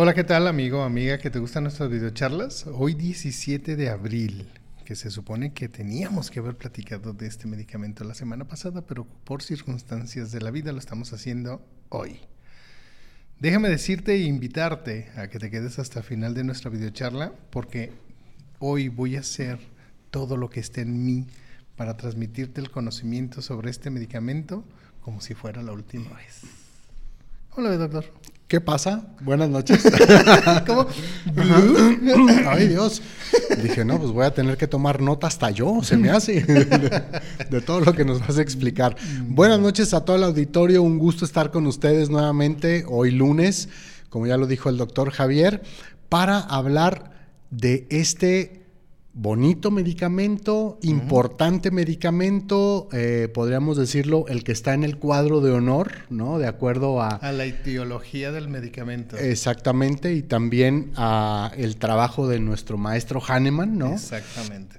Hola, ¿qué tal, amigo o amiga que te gustan nuestras videocharlas? Hoy 17 de abril, que se supone que teníamos que haber platicado de este medicamento la semana pasada, pero por circunstancias de la vida lo estamos haciendo hoy. Déjame decirte e invitarte a que te quedes hasta el final de nuestra videocharla, porque hoy voy a hacer todo lo que esté en mí para transmitirte el conocimiento sobre este medicamento como si fuera la última vez. Hola, doctor. ¿Qué pasa? Buenas noches. ¿Cómo? Ay, Dios. Dije, no, pues voy a tener que tomar nota hasta yo, se me hace, de todo lo que nos vas a explicar. Buenas noches a todo el auditorio, un gusto estar con ustedes nuevamente, hoy lunes, como ya lo dijo el doctor Javier, para hablar de este bonito medicamento, importante medicamento, podríamos decirlo, el que está en el cuadro de honor, ¿no? De acuerdo a la etiología del medicamento. Exactamente, y también a el trabajo de nuestro maestro Hahnemann, ¿no? Exactamente.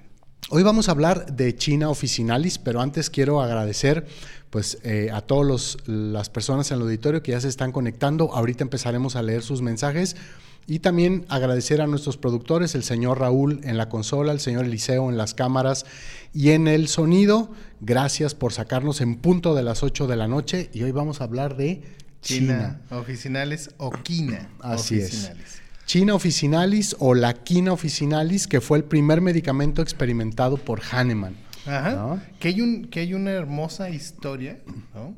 Hoy vamos a hablar de China Officinalis, pero antes quiero agradecer pues a todas las personas en el auditorio que ya se están conectando. Ahorita empezaremos a leer sus mensajes. Y también agradecer a nuestros productores, el señor Raúl en la consola, el señor Eliseo en las cámaras y en el sonido. Gracias por sacarnos en punto de las 8 de la noche. Y hoy vamos a hablar de China. China Officinalis o Quina. Así Officinalis. Es. China Officinalis o la Quina Officinalis, que fue el primer medicamento experimentado por Hahnemann. Ajá. ¿No? Que hay una hermosa historia, ¿no?,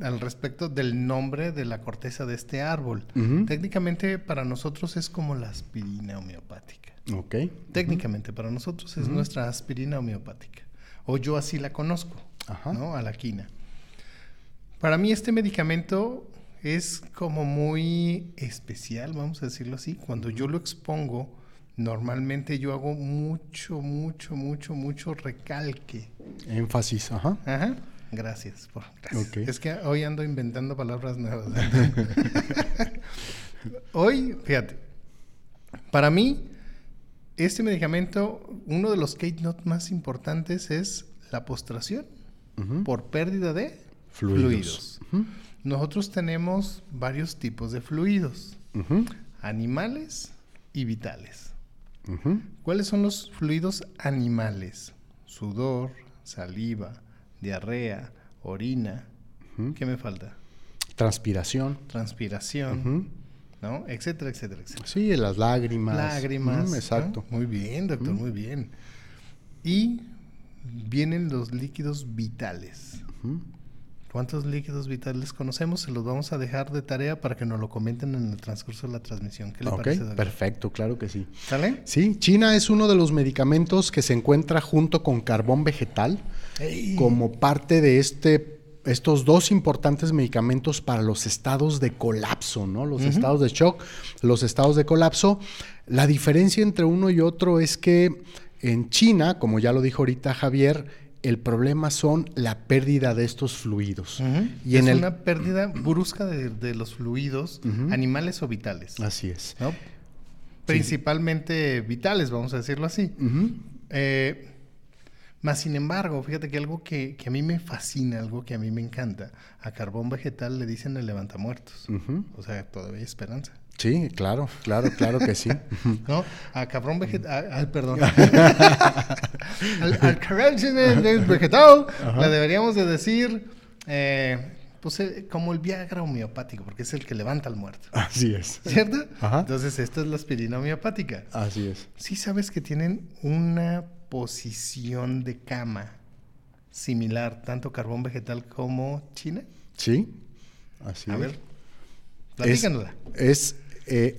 al respecto del nombre de la corteza de este árbol. Uh-huh. Técnicamente para nosotros es como la aspirina homeopática. Ok. Técnicamente para nosotros es nuestra aspirina homeopática. O yo así la conozco, ajá, ¿no? A la quina. Para mí este medicamento es como muy especial, vamos a decirlo así. Cuando yo lo expongo, normalmente yo hago mucho recalque. Énfasis, ajá. Ajá. Gracias, gracias. Okay. Es que hoy ando inventando palabras nuevas. Hoy, fíjate, para mí, este medicamento, uno de los Kate Not más importantes es la postración por pérdida de fluidos. Uh-huh. Nosotros tenemos varios tipos de fluidos, animales y vitales. Uh-huh. ¿Cuáles son los fluidos animales? Sudor, saliva, diarrea, orina, ¿qué me falta? Transpiración, ¿no? Etcétera. Sí, las lágrimas. Exacto. ¿No? Muy bien, doctor, muy bien. Y vienen los líquidos vitales. ¿Cuántos líquidos vitales conocemos? Se los vamos a dejar de tarea para que nos lo comenten en el transcurso de la transmisión. ¿Qué le parece, doctor? Perfecto, claro que sí. ¿Sale? Sí, China es uno de los medicamentos que se encuentra junto con carbón vegetal como parte de estos dos importantes medicamentos para los estados de colapso, ¿no? Los estados de shock, los estados de colapso. La diferencia entre uno y otro es que en China, como ya lo dijo ahorita Javier, el problema son la pérdida de estos fluidos. Y es una pérdida brusca de los fluidos animales o vitales. Así es. ¿No? Principalmente vitales, vamos a decirlo así. Mas, sin embargo, fíjate que algo que a mí me fascina, algo que a mí me encanta, a carbón vegetal le dicen el levantamuertos. O sea, todavía hay esperanza. Sí, claro que sí. ¿No? A carbón vegetal, perdón. al carbón vegetal le deberíamos de decir, como el Viagra homeopático, porque es el que levanta al muerto. Así es. ¿Cierto? Ajá. Entonces, esta es la aspirina homeopática. Así es. Sí sabes que tienen una posición de cama similar, tanto carbón vegetal como China. Sí, así es. A ver, platícanosla.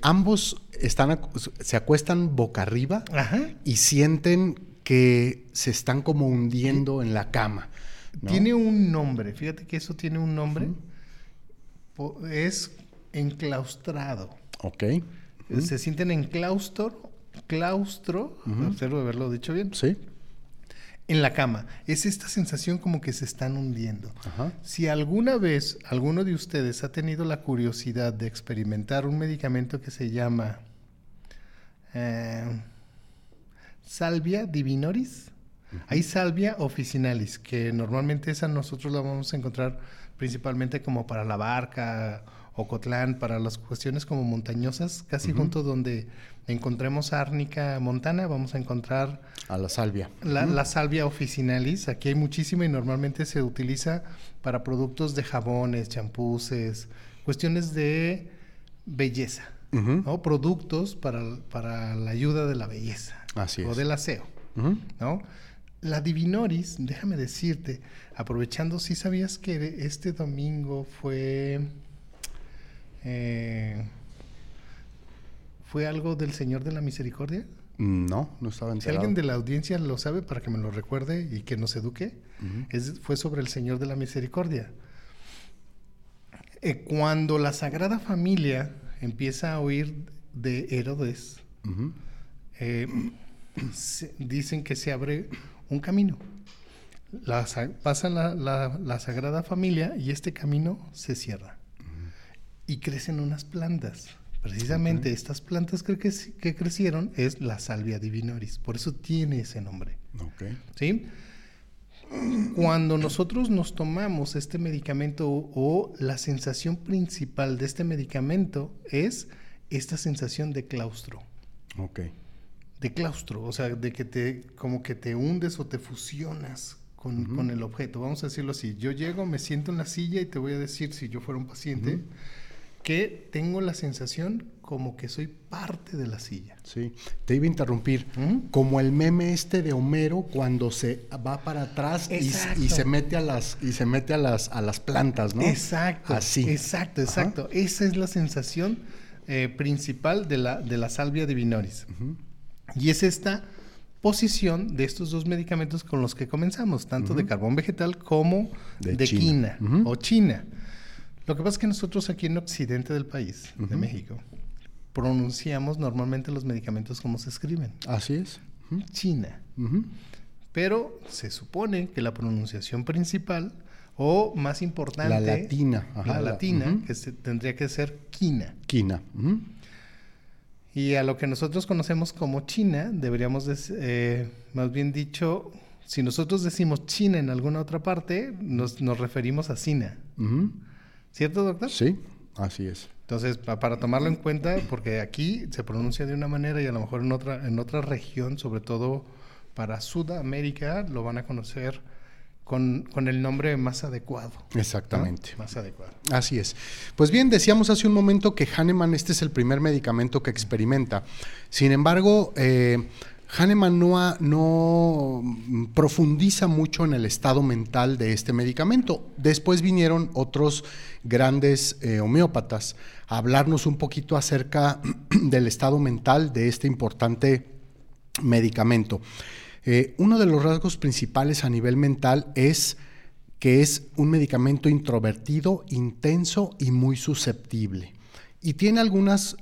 Ambos se acuestan boca arriba y sienten que se están como hundiendo en la cama, ¿no? Tiene un nombre, fíjate que eso tiene un nombre, es enclaustrado. Ok. Se sienten en claustro, espero haberlo dicho bien. Sí. En la cama. Es esta sensación como que se están hundiendo. Ajá. Si alguna vez alguno de ustedes ha tenido la curiosidad de experimentar un medicamento que se llama Salvia Divinoris, hay Salvia Officinalis, que normalmente esa nosotros la vamos a encontrar principalmente como para la barca Ocotlán, para las cuestiones como montañosas, casi junto donde encontremos Árnica Montana, vamos a encontrar a la salvia. La salvia officinalis, aquí hay muchísima y normalmente se utiliza para productos de jabones, champuses, cuestiones de belleza, ¿no? Productos para la ayuda de la belleza. Así es. O del aseo, ¿no? La Divinoris, déjame decirte, aprovechando, ¿sí sabías que este domingo fue algo del Señor de la Misericordia? No, no estaba enterado. Si alguien de la audiencia lo sabe, para que me lo recuerde y que nos eduque, fue sobre el Señor de la Misericordia. Cuando la Sagrada Familia empieza a huir de Herodes, dicen que se abre un camino. Pasa la Sagrada Familia y este camino se cierra. Y crecen unas plantas. Precisamente estas plantas que crecieron es la Salvia Divinoris. Por eso tiene ese nombre. Okay. ¿Sí? Cuando nosotros nos tomamos este medicamento, o la sensación principal de este medicamento es esta sensación de claustro. Okay. De claustro, o sea, de que te hundes o te fusionas con el objeto. Vamos a decirlo así. Yo llego, me siento en la silla y te voy a decir, si yo fuera un paciente, que tengo la sensación como que soy parte de la silla. Sí, te iba a interrumpir. Como el meme de Homero cuando se va para atrás y se mete a las plantas, ¿no? Exacto. Así. Exacto. Ajá. Esa es la sensación principal de la Salvia Divinoris. Y es esta posición de estos dos medicamentos con los que comenzamos, tanto de carbón vegetal como de quina o china. Lo que pasa es que nosotros aquí en el occidente del país, de México, pronunciamos normalmente los medicamentos como se escriben. Así es. China. Pero se supone que la pronunciación principal o más importante... La latina, que tendría que ser quina. Quina. Y a lo que nosotros conocemos como China, deberíamos más bien dicho... Si nosotros decimos China en alguna otra parte, nos referimos a China. ¿Cierto, doctor? Sí, así es. Entonces, para tomarlo en cuenta, porque aquí se pronuncia de una manera y a lo mejor en otra región, sobre todo para Sudamérica, lo van a conocer con el nombre más adecuado. Exactamente. ¿No? Más adecuado. Así es. Pues bien, decíamos hace un momento que Hahnemann, es el primer medicamento que experimenta. Sin embargo, Hahnemann no profundiza mucho en el estado mental de este medicamento. Después vinieron otros grandes homeópatas a hablarnos un poquito acerca del estado mental de este importante medicamento. Uno de los rasgos principales a nivel mental es que es un medicamento introvertido, intenso y muy susceptible. Y tiene algunas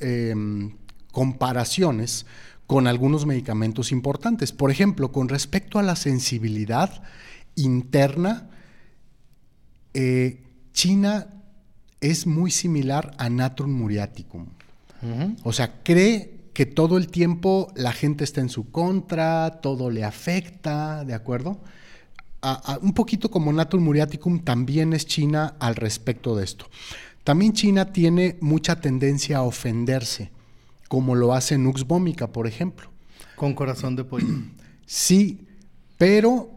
comparaciones con algunos medicamentos importantes. Por ejemplo, con respecto a la sensibilidad interna, China es muy similar a Natrum Muriaticum. O sea, cree que todo el tiempo la gente está en su contra, todo le afecta, ¿de acuerdo? Un poquito como Natrum Muriaticum también es China al respecto de esto. También China tiene mucha tendencia a ofenderse, como lo hace Nux Vómica, por ejemplo. Con corazón de pollo. Sí, pero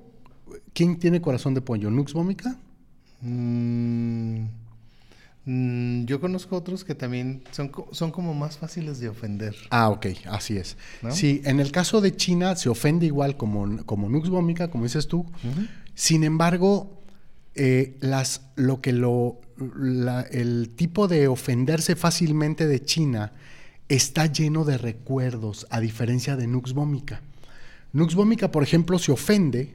¿quién tiene corazón de pollo? ¿Nux Vómica? Yo conozco otros que también son como más fáciles de ofender. Ah, ok, así es. ¿No? Sí, en el caso de China se ofende igual como Nux Vómica, como dices tú. Sin embargo, el tipo de ofenderse fácilmente de China está lleno de recuerdos, a diferencia de Nux Vómica. Nux Vómica, por ejemplo, se ofende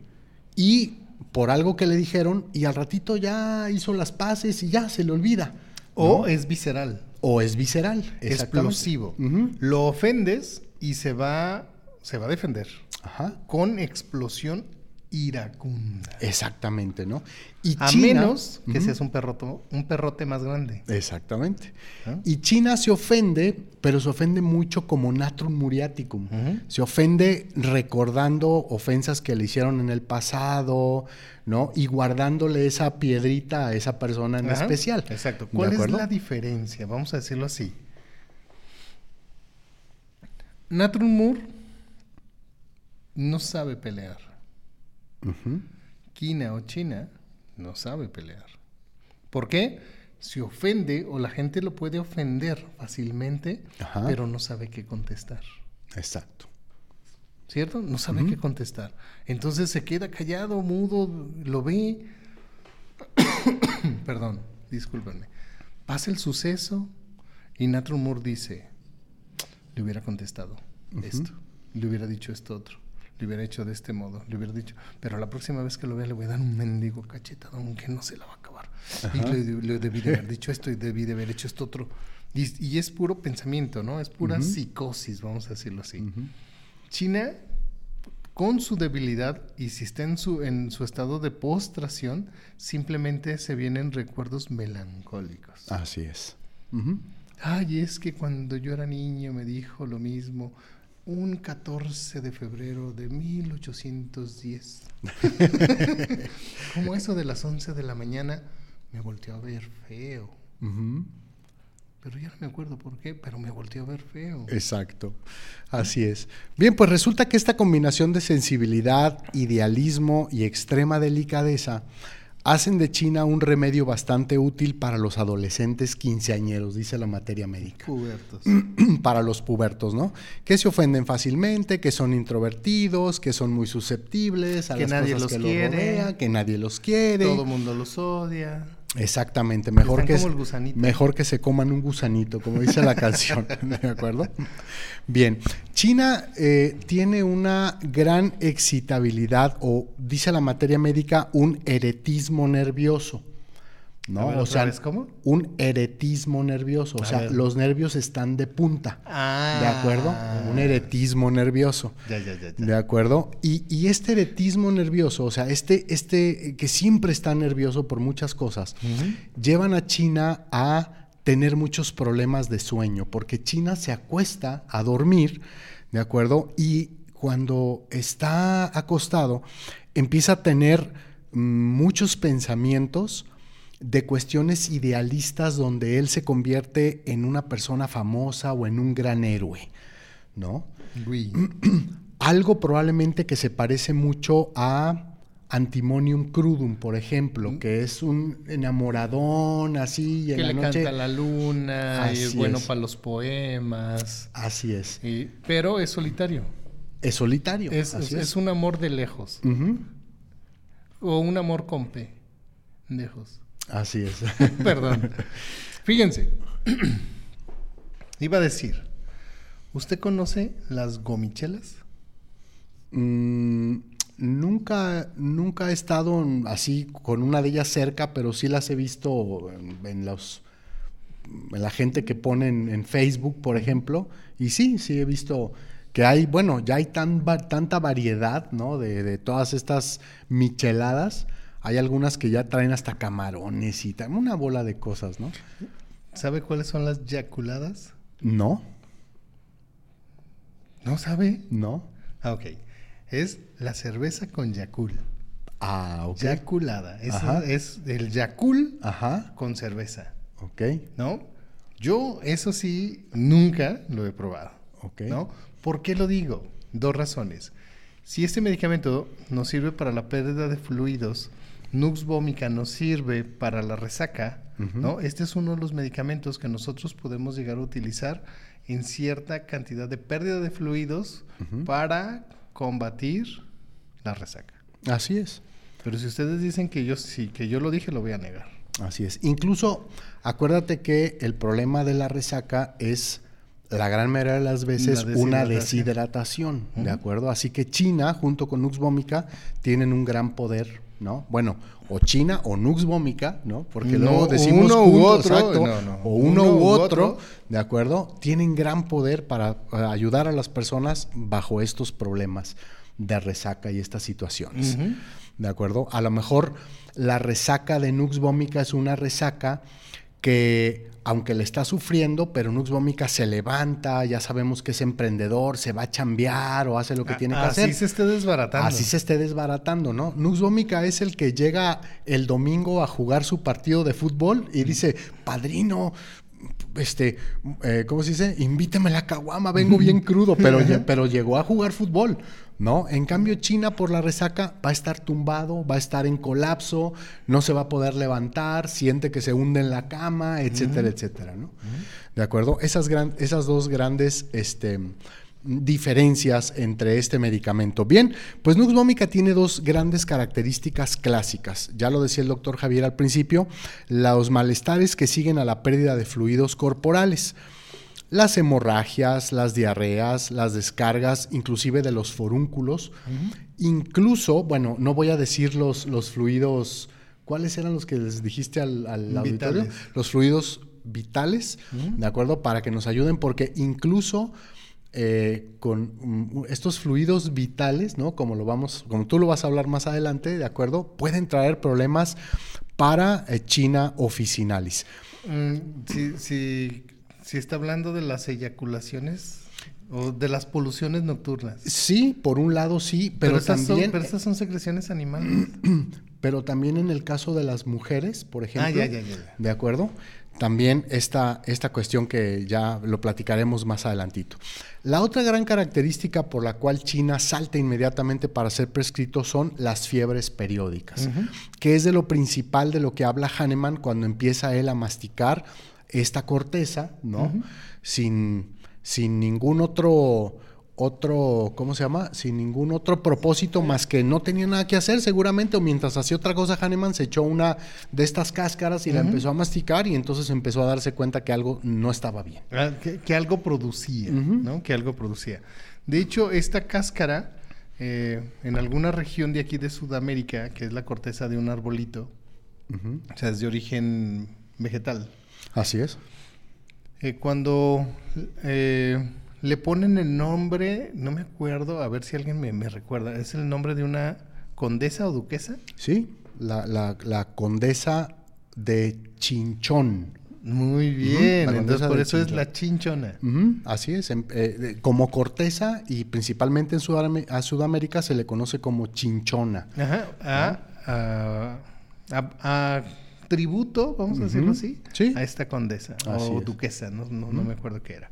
y por algo que le dijeron, y al ratito ya hizo las paces y ya se le olvida. O es visceral. Explosivo. Lo ofendes y se va a defender. Ajá. Con explosión iracunda. Exactamente, ¿no? Y a China, menos que seas un perrote más grande. Exactamente. ¿Ah? Y China se ofende, pero se ofende mucho como Natrum Muriaticum. Se ofende recordando ofensas que le hicieron en el pasado, ¿no? Y guardándole esa piedrita a esa persona en especial. Exacto. ¿Cuál es la diferencia? Vamos a decirlo así. Natrum Mur no sabe pelear. Quina o China no sabe pelear. ¿Por qué? Se ofende o la gente lo puede ofender fácilmente, pero no sabe qué contestar. Exacto. ¿Cierto? No sabe qué contestar. Entonces se queda callado, mudo, lo ve. Perdón, discúlpenme. Pasa el suceso y Natrum Mur dice: le hubiera contestado esto, le hubiera dicho esto otro, le hubiera hecho de este modo, le hubiera dicho, pero la próxima vez que lo vea le voy a dar un mendigo cachetadón que no se la va a acabar. Y le debí de haber dicho esto y debí de haber hecho esto otro. Y es puro pensamiento, ¿no? Es pura psicosis, vamos a decirlo así. China, con su debilidad, y si está en su estado de postración, simplemente se vienen recuerdos melancólicos. Así es. Ay, es que cuando yo era niño me dijo lo mismo un 14 de febrero de 1810. Como eso de las 11 de la mañana me volteó a ver feo. Pero ya no me acuerdo por qué, pero me volteó a ver feo. Exacto, así es. Bien, pues resulta que esta combinación de sensibilidad, idealismo y extrema delicadeza hacen de China un remedio bastante útil para los adolescentes quinceañeros, dice la materia médica. Pubertos. Para los pubertos, ¿no? Que se ofenden fácilmente, que son introvertidos, que son muy susceptibles a las cosas que los rodean, que nadie los quiere. Todo el mundo los odia. Exactamente. Mejor que se coman un gusanito, como dice la canción. ¿De acuerdo? Bien. China tiene una gran excitabilidad, o dice la materia médica, un eretismo nervioso, ¿no? Ver, o sea, vez, ¿cómo? Un eretismo nervioso. O sea, los nervios están de punta. ¿De acuerdo? Un eretismo nervioso. Ya. ¿De acuerdo? Y este eretismo nervioso, o sea, este que siempre está nervioso por muchas cosas, llevan a China a tener muchos problemas de sueño, porque China se acuesta a dormir, ¿de acuerdo? Y cuando está acostado, empieza a tener muchos pensamientos de cuestiones idealistas donde él se convierte en una persona famosa o en un gran héroe, ¿no? Uy. Algo probablemente que se parece mucho a Antimonium Crudum, por ejemplo, que es un enamoradón así y en la noche. Que le canta a la luna, así y es bueno para los poemas. Así es. Pero es solitario. Es solitario. Es un amor de lejos. O un amor con P. Lejos. Así es. Perdón. Fíjense. Iba a decir, ¿usted conoce las gomichelas? Nunca he estado así con una de ellas cerca, pero sí las he visto en la gente que pone en Facebook, por ejemplo. Y sí he visto que hay, bueno, ya hay tanta variedad, ¿no? De todas estas micheladas. Hay algunas que ya traen hasta camarones y una bola de cosas, ¿no? ¿Sabe cuáles son las yaculadas? No. ¿No sabe? No. Ah, ok. Es la cerveza con yacul. Ah, ok. Yaculada. Es el yacul con cerveza. Ok. ¿No? Yo, eso sí, nunca lo he probado. Ok. ¿No? ¿Por qué lo digo? Dos razones. Si este medicamento nos sirve para la pérdida de fluidos, Nux Vómica nos sirve para la resaca, ¿no? Este es uno de los medicamentos que nosotros podemos llegar a utilizar en cierta cantidad de pérdida de fluidos para combatir la resaca. Así es. Pero si ustedes dicen que yo lo dije, lo voy a negar. Así es. Incluso, acuérdate que el problema de la resaca es la gran mayoría de las veces una deshidratación, ¿de acuerdo? Así que China, junto con Nux Vómica, tienen un gran poder, ¿no? Bueno, o China o Nux Vómica, ¿no? Porque no, luego decimos uno u otro, exacto, no. O uno u otro, ¿de acuerdo? Tienen gran poder para ayudar a las personas bajo estos problemas, de resaca y estas situaciones. Uh-huh. ¿De acuerdo? A lo mejor la resaca de Nux Vómica es una resaca que, aunque le está sufriendo, pero Nux Vómica se levanta, ya sabemos que es emprendedor, se va a chambear o hace lo que tiene que hacer. Así se esté desbaratando. Así se esté desbaratando, ¿no? Nux Vómica es el que llega el domingo a jugar su partido de fútbol y dice, padrino, ¿cómo se dice? Invítame a la caguama, vengo bien crudo, pero llegó a jugar fútbol, ¿no? En cambio, China, por la resaca, va a estar tumbado, va a estar en colapso, no se va a poder levantar, siente que se hunde en la cama, etcétera, etcétera, ¿no? ¿De acuerdo? Esas dos grandes diferencias entre este medicamento. Bien, pues Nux Vómica tiene dos grandes características clásicas. Ya lo decía el doctor Javier al principio, los malestares que siguen a la pérdida de fluidos corporales. Las hemorragias, las diarreas, las descargas, inclusive de los forúnculos. Uh-huh. Incluso, bueno, no voy a decir los fluidos... ¿Cuáles eran los que les dijiste al auditorio? Los fluidos vitales, uh-huh. ¿De acuerdo? Para que nos ayuden, porque incluso... con estos fluidos vitales, ¿no? Como tú lo vas a hablar más adelante, ¿de acuerdo? Pueden traer problemas para China Officinalis. Si está hablando de las eyaculaciones o de las poluciones nocturnas. Sí, por un lado sí, pero también... Estas son secreciones animales. Pero también en el caso de las mujeres, por ejemplo. Ya. ¿De acuerdo? También esta cuestión que ya lo platicaremos más adelantito. La otra gran característica por la cual China salta inmediatamente para ser prescrito son las fiebres periódicas, uh-huh. que es de lo principal de lo que habla Hahnemann cuando empieza él a masticar esta corteza, ¿no? Uh-huh. Sin ningún otro, ¿cómo se llama? Sin ningún otro propósito más que no tenía nada que hacer seguramente, o mientras hacía otra cosa Hahnemann se echó una de estas cáscaras y uh-huh. la empezó a masticar y entonces empezó a darse cuenta que algo no estaba bien. Que algo producía, uh-huh. ¿no? Que algo producía. De hecho, esta cáscara, en alguna región de aquí de Sudamérica, que es la corteza de un arbolito, uh-huh. o sea, es de origen vegetal. Así es. Cuando... le ponen el nombre, no me acuerdo, a ver si alguien me recuerda. ¿Es el nombre de una condesa o duquesa? Sí, la condesa de Cinchón. Muy bien, entonces por eso es la Cinchona. Uh-huh. Así es, como corteza y principalmente en a Sudamérica se le conoce como Cinchona. Ajá, a tributo, vamos uh-huh. a decirlo así, ¿sí? a esta condesa así o es. Duquesa, uh-huh. no me acuerdo qué era.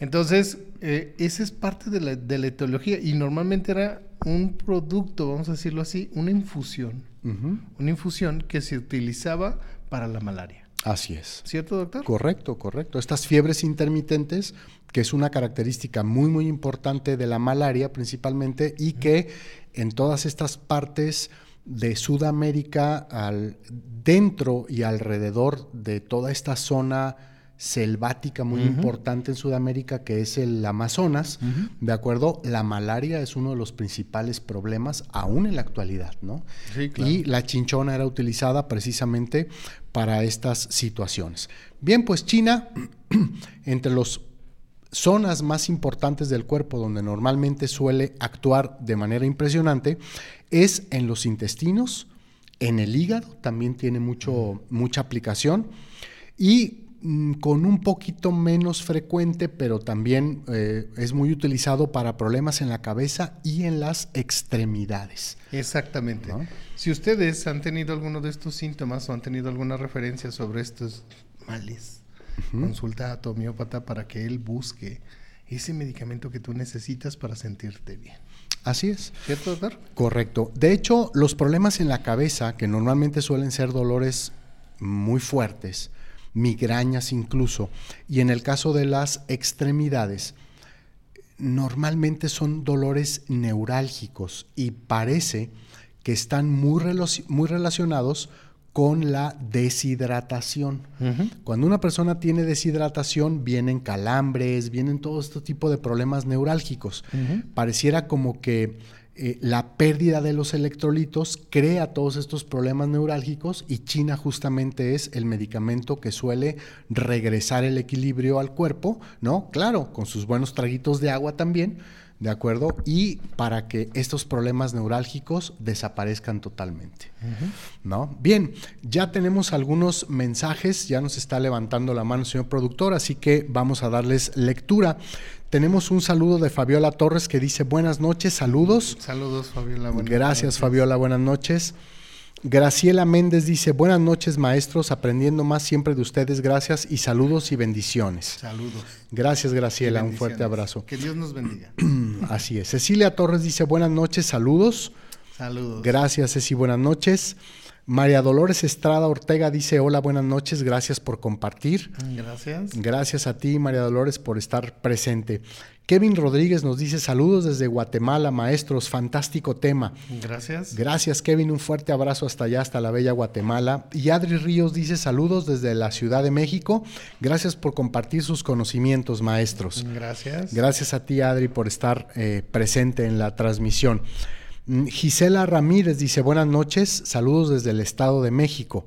Entonces, esa es parte de la etiología y normalmente era un producto, vamos a decirlo así, una infusión. Uh-huh. Una infusión que se utilizaba para la malaria. Así es. ¿Cierto, doctor? Correcto. Estas fiebres intermitentes, que es una característica muy, muy importante de la malaria principalmente y uh-huh. que en todas estas partes de Sudamérica, dentro y alrededor de toda esta zona selvática muy uh-huh. importante en Sudamérica, que es el Amazonas, uh-huh. ¿de acuerdo? La malaria es uno de los principales problemas aún en la actualidad, ¿no? Sí, claro. Y la Cinchona era utilizada precisamente para estas situaciones. Bien, pues China, entre las zonas más importantes del cuerpo donde normalmente suele actuar de manera impresionante, es en los intestinos, en el hígado, también tiene mucha aplicación, y con un poquito menos frecuente, pero también es muy utilizado para problemas en la cabeza y en las extremidades. Exactamente. ¿No? Si ustedes han tenido alguno de estos síntomas o han tenido alguna referencia sobre estos males, uh-huh. consulta a tu homeópata para que él busque ese medicamento que tú necesitas para sentirte bien. Así es. ¿Cierto, doctor? Correcto. De hecho, los problemas en la cabeza, que normalmente suelen ser dolores muy fuertes, migrañas incluso, y en el caso de las extremidades, normalmente son dolores neurálgicos y parece que están muy relacionados con la deshidratación. Uh-huh. Cuando una persona tiene deshidratación, vienen calambres, vienen todo este tipo de problemas neurálgicos. Uh-huh. Pareciera como que la pérdida de los electrolitos crea todos estos problemas neurálgicos y China justamente es el medicamento que suele regresar el equilibrio al cuerpo, ¿no? Claro, con sus buenos traguitos de agua también, ¿de acuerdo? Y para que estos problemas neurálgicos desaparezcan totalmente, ¿no? Bien, ya tenemos algunos mensajes, ya nos está levantando la mano, señor productor, así que vamos a darles lectura. Tenemos un saludo de Fabiola Torres que dice: buenas noches, saludos. Saludos, Fabiola. Gracias, Fabiola, buenas noches. Graciela Méndez dice: buenas noches, maestros, aprendiendo más siempre de ustedes, gracias y saludos y bendiciones. Saludos. Gracias, Graciela, un fuerte abrazo. Que Dios nos bendiga. Así es. Cecilia Torres dice: buenas noches, saludos. Saludos. Gracias, Ceci, buenas noches. María Dolores Estrada Ortega dice: hola, buenas noches, gracias por compartir. Gracias. Gracias a ti, María Dolores, por estar presente. Kevin Rodríguez nos dice: saludos desde Guatemala, maestros, fantástico tema. Gracias. Gracias, Kevin, un fuerte abrazo hasta allá, hasta la bella Guatemala. Y Adri Ríos dice: saludos desde la Ciudad de México, gracias por compartir sus conocimientos, maestros. Gracias. Gracias a ti, Adri, por estar presente en la transmisión. Gisela Ramírez dice: buenas noches, saludos desde el Estado de México.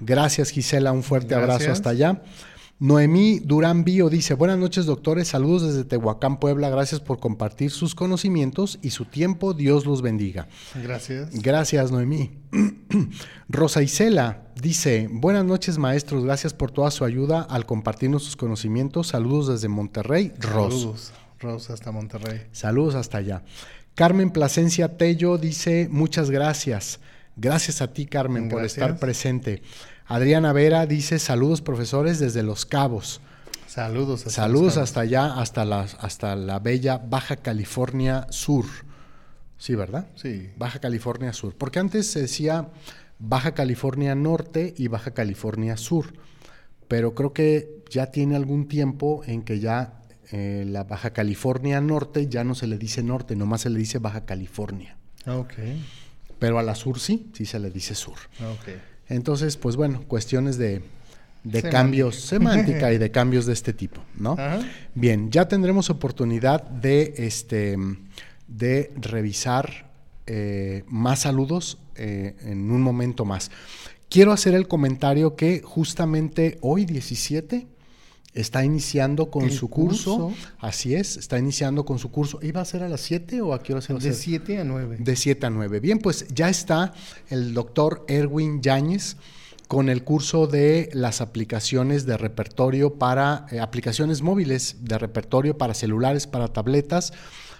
Gracias, Gisela, un fuerte abrazo hasta allá. Noemí Durán Bío dice: buenas noches, doctores, saludos desde Tehuacán, Puebla, gracias por compartir sus conocimientos y su tiempo, Dios los bendiga. Gracias. Gracias, Noemí. Rosa Isela dice: buenas noches, maestros, gracias por toda su ayuda al compartirnos sus conocimientos, saludos desde Monterrey. Saludos, Ros, hasta Monterrey. Saludos hasta allá. Carmen Plasencia Tello dice: muchas gracias. Gracias a ti, Carmen, por estar presente. Adriana Vera dice: saludos, profesores, desde Los Cabos. Saludos. Saludos hasta allá, hasta la bella Baja California Sur. Sí, ¿verdad? Sí. Baja California Sur. Porque antes se decía Baja California Norte y Baja California Sur. Pero creo que ya tiene algún tiempo en que ya la Baja California Norte ya no se le dice norte, nomás se le dice Baja California. Ok. Pero a la sur sí se le dice sur. Ok. Entonces, pues bueno, cuestiones de cambios semántica y de cambios de este tipo, ¿no? Ajá. Bien, ya tendremos oportunidad de revisar más saludos en un momento más. Quiero hacer el comentario que justamente hoy, 17, está iniciando con su curso. Así es, está iniciando con su curso. ¿Iba a ser a las 7 o a qué hora se va a hacer? De 7 a 9. De 7 a 9. Bien, pues ya está el doctor Erwin Yáñez con el curso de las aplicaciones de repertorio para aplicaciones móviles de repertorio para celulares, para tabletas.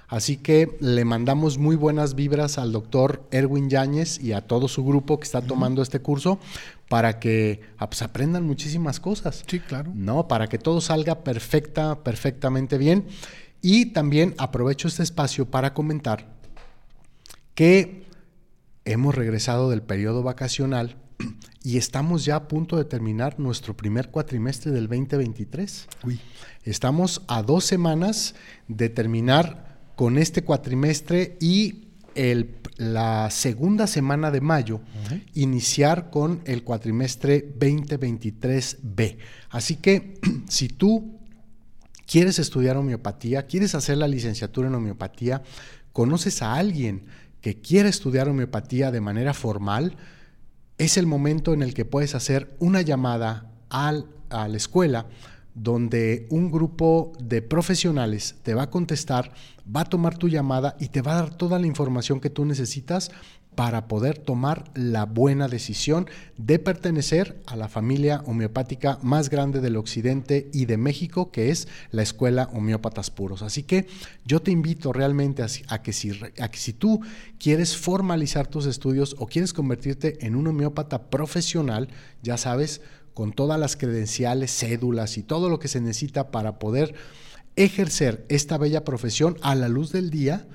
Así que le mandamos muy buenas vibras al doctor Erwin Yáñez y a todo su grupo que está tomando este curso para que pues, aprendan muchísimas cosas. Sí, claro. No, para que todo salga perfectamente bien. Y también aprovecho este espacio para comentar que hemos regresado del periodo vacacional y estamos ya a punto de terminar nuestro primer cuatrimestre del 2023. Uy. Estamos a 2 semanas de terminar con este cuatrimestre y la segunda semana de mayo iniciar con el cuatrimestre 2023B. Así que si tú quieres estudiar homeopatía, quieres hacer la licenciatura en homeopatía, conoces a alguien que quiere estudiar homeopatía de manera formal, es el momento en el que puedes hacer una llamada a la escuela donde un grupo de profesionales te va a contestar, va a tomar tu llamada y te va a dar toda la información que tú necesitas para poder tomar la buena decisión de pertenecer a la familia homeopática más grande del occidente y de México, que es la Escuela Homeópatas Puros. Así que yo te invito realmente a que si tú quieres formalizar tus estudios o quieres convertirte en un homeópata profesional, ya sabes, con todas las credenciales, cédulas y todo lo que se necesita para poder ejercer esta bella profesión a la luz del día,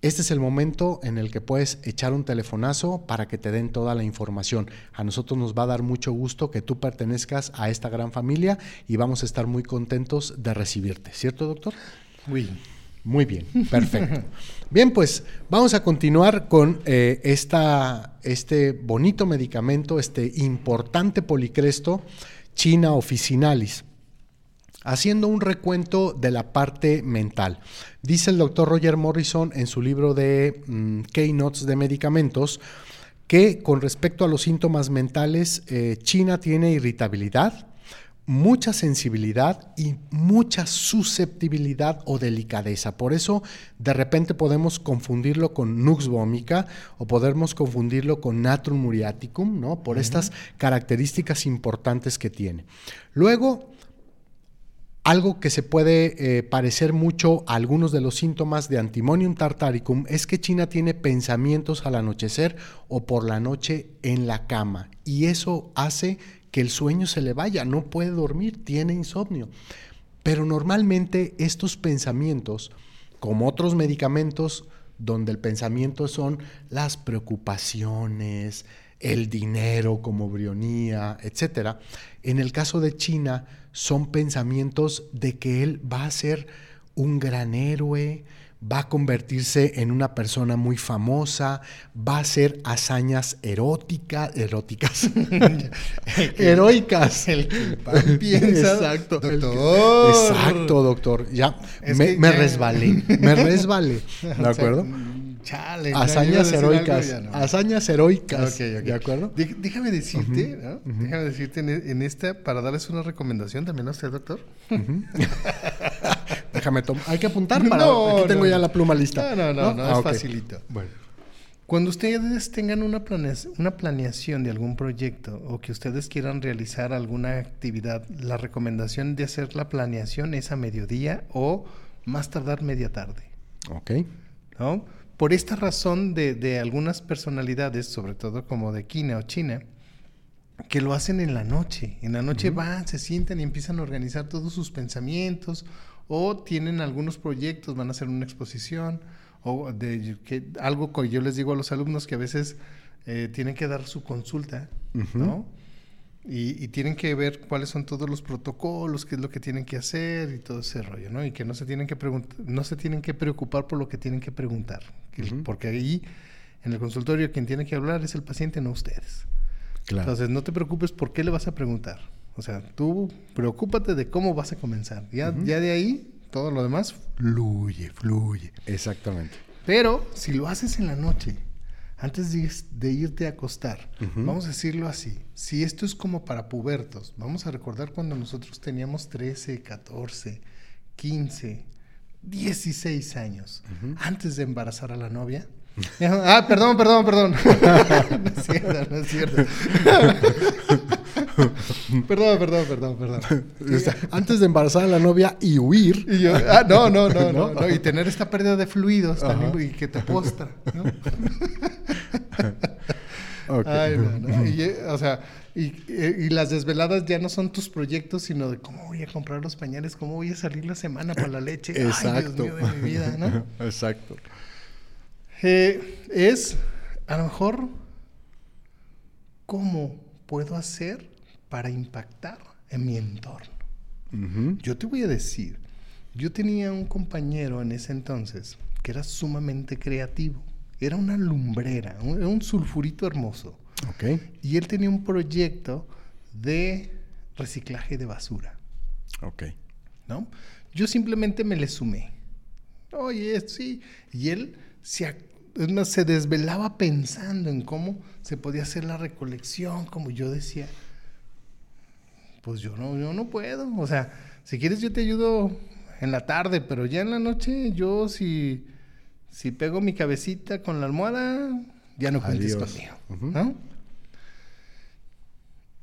este es el momento en el que puedes echar un telefonazo para que te den toda la información. A nosotros nos va a dar mucho gusto que tú pertenezcas a esta gran familia y vamos a estar muy contentos de recibirte. ¿Cierto, doctor? Uy. Muy bien, perfecto. Bien, pues vamos a continuar con este bonito medicamento, este importante policresto, China Officinalis, haciendo un recuento de la parte mental. Dice el doctor Roger Morrison en su libro de Keynotes de Medicamentos que con respecto a los síntomas mentales, China tiene irritabilidad, mucha sensibilidad y mucha susceptibilidad o delicadeza. Por eso, de repente podemos confundirlo con Nux Vómica o podemos confundirlo con Natrum Muriaticum, ¿no? Por estas características importantes que tiene. Luego, algo que se puede parecer mucho a algunos de los síntomas de Antimonium Tartaricum es que China tiene pensamientos al anochecer o por la noche en la cama, y eso hace que el sueño se le vaya, no puede dormir, tiene insomnio. Pero normalmente estos pensamientos, como otros medicamentos donde el pensamiento son las preocupaciones, el dinero como brionía, etc., en el caso de China son pensamientos de que él va a ser un gran héroe, va a convertirse en una persona muy famosa, va a hacer hazañas eróticas, heroicas. El que pan piensa. Exacto, doctor. Exacto, doctor. Ya, me resbalé, ¿de acuerdo? Chale, hazañas heroicas, okay. ¿De acuerdo? Déjame decirte, déjame decirte en esta, para darles una recomendación también a usted, doctor. Déjame tomar. Hay que apuntar para. Aquí tengo ya la pluma lista. No, es facilito. Bueno. Cuando ustedes tengan una planeación de algún proyecto o que ustedes quieran realizar alguna actividad, la recomendación de hacer la planeación es a mediodía o más tardar media tarde. Ok. ¿No? Por esta razón de algunas personalidades, sobre todo como de Quina o China, que lo hacen en la noche. En la noche van, se sientan y empiezan a organizar todos sus pensamientos, o tienen algunos proyectos, van a hacer una exposición, o algo que yo les digo a los alumnos que a veces tienen que dar su consulta, ¿no? Y tienen que ver cuáles son todos los protocolos, qué es lo que tienen que hacer y todo ese rollo, ¿no? Y que no se tienen que preocupar por lo que tienen que preguntar, porque ahí en el consultorio quien tiene que hablar es el paciente, no ustedes. Claro. Entonces no te preocupes por qué le vas a preguntar. O sea, tú preocúpate de cómo vas a comenzar. Ya de ahí todo lo demás fluye. Exactamente. Pero si lo haces en la noche, antes de irte a acostar, vamos a decirlo así, si esto es como para pubertos, vamos a recordar cuando nosotros teníamos 13, 14, 15, 16 años, antes de embarazar a la novia. Ah, perdón. No es cierto. Perdón. Antes de embarazar a la novia y huir. Y yo, no. Y tener esta pérdida de fluidos también, y que te postra, ¿no? Okay. Ay, no. Y las desveladas ya no son tus proyectos, sino de cómo voy a comprar los pañales, cómo voy a salir la semana para la leche. Exacto. Ay, Dios mío de mi vida, ¿no? Exacto. Es, a lo mejor, ¿cómo puedo hacer para impactar en mi entorno? Yo te voy a decir, yo tenía un compañero en ese entonces que era sumamente creativo, era una lumbrera, un sulfurito hermoso. Okay. Y él tenía un proyecto de reciclaje de basura. Okay. ¿No? Yo simplemente me le sumé. Oye, sí. Y él se desvelaba pensando en cómo se podía hacer la recolección, como yo decía, pues yo no puedo, o sea, si quieres yo te ayudo en la tarde, pero ya en la noche yo si pego mi cabecita con la almohada, ya no cuentes conmigo, ¿no?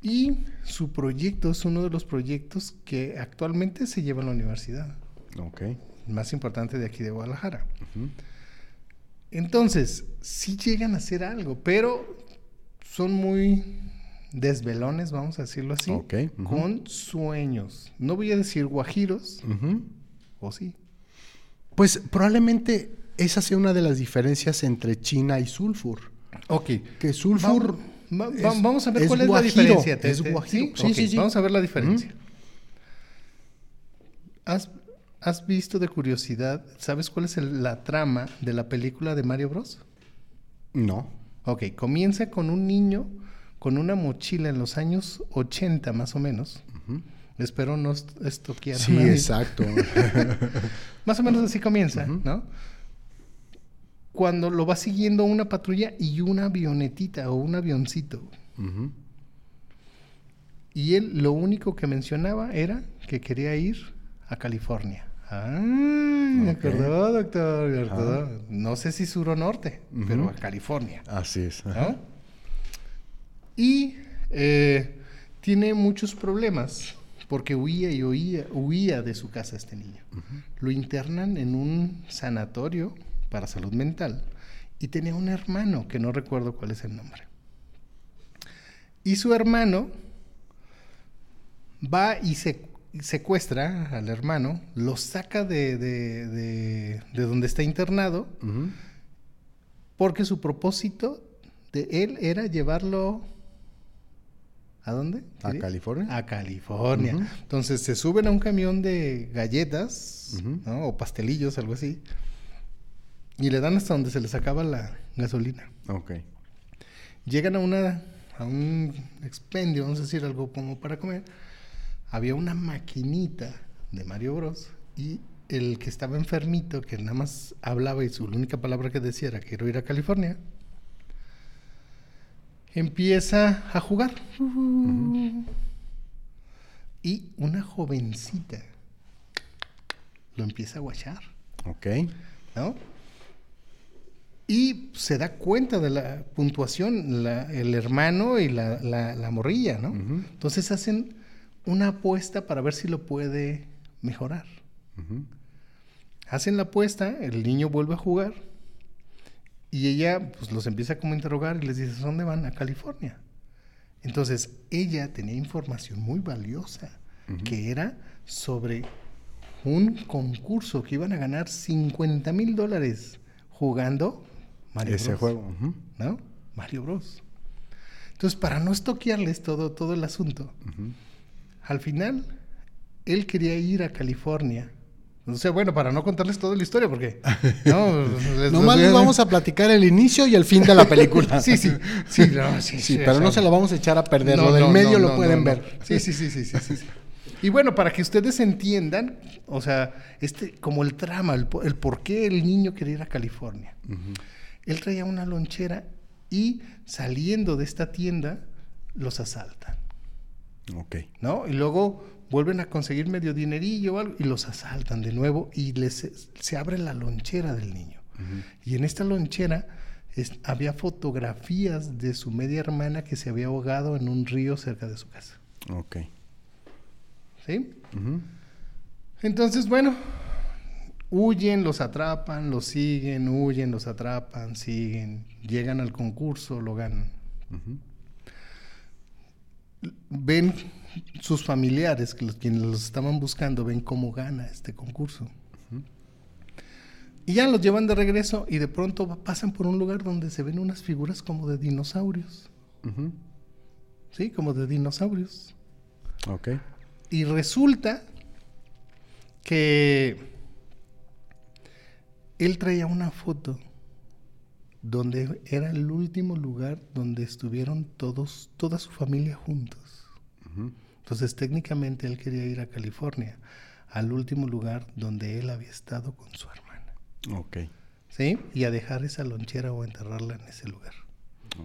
Y su proyecto es uno de los proyectos que actualmente se lleva en la universidad, okay, el más importante de aquí de Guadalajara. Entonces, sí llegan a hacer algo, pero son muy desvelones, vamos a decirlo así, okay, con sueños. No voy a decir guajiros, ¿o sí? Pues probablemente esa sea una de las diferencias entre China y Sulfur. Ok. Que Sulfur... vamos a ver cuál es la diferencia. Es guajiro. Sí. Vamos a ver la diferencia. ¿Has visto de curiosidad, sabes cuál es la trama de la película de Mario Bros? No. Ok, comienza con un niño con una mochila en los años 80 más o menos. Espero no estoquear. Sí, exacto. Más o menos así comienza, ¿no? Cuando lo va siguiendo una patrulla y una avionetita o un avioncito. y él lo único que mencionaba era que quería ir a California. Ah, okay. Acordó, doctor, me acordó. Ah. No sé si sur o norte, uh-huh, pero a California. Así es. ¿No? Y tiene muchos problemas porque huía de su casa este niño. Uh-huh. Lo internan en un sanatorio para salud mental y tenía un hermano que no recuerdo cuál es el nombre. Y su hermano va y secuestra al hermano, lo saca de donde está internado, uh-huh, porque su propósito de él era llevarlo ¿a dónde? ¿A California? A California. Uh-huh. Entonces se suben a un camión de galletas, uh-huh, ¿no? O pastelillos, algo así, y le dan hasta donde se les acaba la gasolina. Okay. Llegan a un expendio, vamos a decir, algo como para comer. Había una maquinita de Mario Bros. Y el que estaba enfermito, que nada más hablaba y su única palabra que decía era quiero ir a California, empieza a jugar. Uh-huh. Y una jovencita lo empieza a guachar. Ok. ¿No? Y se da cuenta de la puntuación, el hermano y la morrilla, ¿no? Uh-huh. Entonces hacen una apuesta para ver si lo puede mejorar. Uh-huh. Hacen la apuesta, el niño vuelve a jugar y ella pues los empieza como a interrogar y les dice, ¿dónde van? A California. Entonces ella tenía información muy valiosa, uh-huh, que era sobre un concurso que iban a ganar $50,000 jugando Mario Bros. Ese juego, uh-huh, ¿no? Mario Bros. Entonces, para no estoquearles todo el asunto, uh-huh, al final, él quería ir a California. O sea, bueno, para no contarles toda la historia, porque... No, nomás les vamos a platicar el inicio y el fin de la película. Sí, pero no se lo vamos a echar a perder. Lo del medio lo pueden ver. Sí. Y bueno, para que ustedes entiendan, o sea, como el trama, el por qué el niño quería ir a California. Uh-huh. Él traía una lonchera y saliendo de esta tienda, los asaltan. Okay. ¿No? Y luego vuelven a conseguir medio dinerillo o algo y los asaltan de nuevo y se abre la lonchera del niño. Uh-huh. Y en esta lonchera había fotografías de su media hermana que se había ahogado en un río cerca de su casa. Ok. ¿Sí? Uh-huh. Entonces, bueno, huyen, los atrapan, los siguen, huyen, los atrapan, siguen, llegan al concurso, lo ganan. Uh-huh. Ven sus familiares, quienes los estaban buscando, ven cómo gana este concurso. Uh-huh. Y ya los llevan de regreso y de pronto pasan por un lugar donde se ven unas figuras como de dinosaurios. Uh-huh. Sí, como de dinosaurios. Ok. Y resulta que él traía una foto donde era el último lugar donde estuvieron toda su familia juntos. Uh-huh. Entonces, técnicamente, él quería ir a California, al último lugar donde él había estado con su hermana. Okay. ¿Sí? Y a dejar esa lonchera o enterrarla en ese lugar.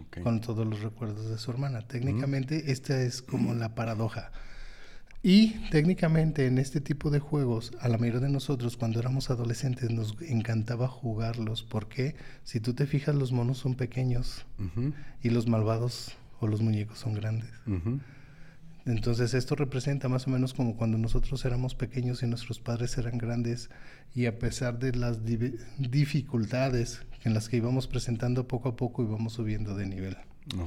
Okay. Con todos los recuerdos de su hermana. Técnicamente, uh-huh, esta es como la paradoja. Y técnicamente en este tipo de juegos, a la mayoría de nosotros cuando éramos adolescentes nos encantaba jugarlos porque si tú te fijas los monos son pequeños, uh-huh, y los malvados o los muñecos son grandes. Uh-huh. Entonces esto representa más o menos como cuando nosotros éramos pequeños y nuestros padres eran grandes y a pesar de las dificultades en las que íbamos presentando poco a poco íbamos subiendo de nivel.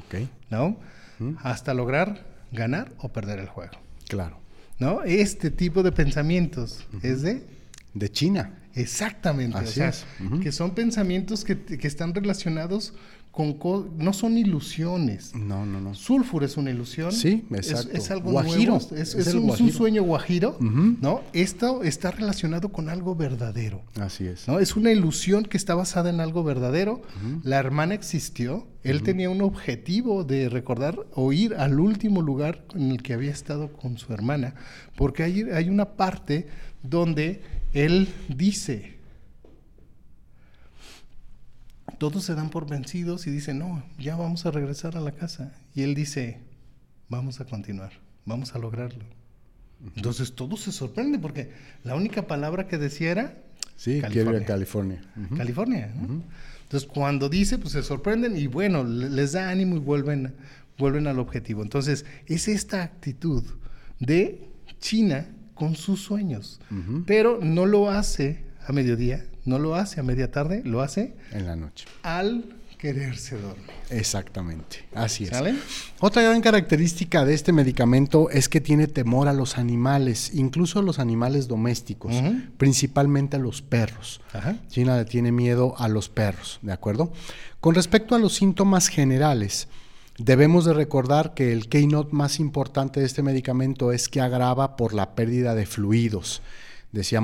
Okay. ¿No? Uh-huh. Hasta lograr ganar o perder el juego. Claro. ¿No? Este tipo de pensamientos, uh-huh, es de China. Exactamente. Así, o sea, es. Uh-huh. Que son pensamientos que están relacionados con... no son ilusiones. No. Sulfur es una ilusión. Sí, exacto. Es algo guajiro. Nuevo. Es un sueño guajiro, uh-huh, ¿no? Esto está relacionado con algo verdadero. Así es. ¿No? Es una ilusión que está basada en algo verdadero. Uh-huh. La hermana existió. Él, uh-huh, tenía un objetivo de recordar o ir al último lugar en el que había estado con su hermana. Porque hay una parte donde él dice, todos se dan por vencidos y dicen, no, ya vamos a regresar a la casa. Y él dice, vamos a continuar, vamos a lograrlo. Entonces todo se sorprende porque la única palabra que decía era quiero ir a California. Uh-huh. California, ¿no? Uh-huh. Entonces cuando dice, pues se sorprenden y bueno, les da ánimo y vuelven al objetivo. Entonces es esta actitud de China con sus sueños, uh-huh, pero no lo hace a mediodía, no lo hace a media tarde, lo hace en la noche, al quererse dormir. Exactamente, así es. ¿Sale? Otra gran característica de este medicamento es que tiene temor a los animales, incluso a los animales domésticos, uh-huh, principalmente a los perros. Ajá. China le tiene miedo a los perros, ¿de acuerdo? Con respecto a los síntomas generales, debemos de recordar que el keynote más importante de este medicamento es que agrava por la pérdida de fluidos. Decía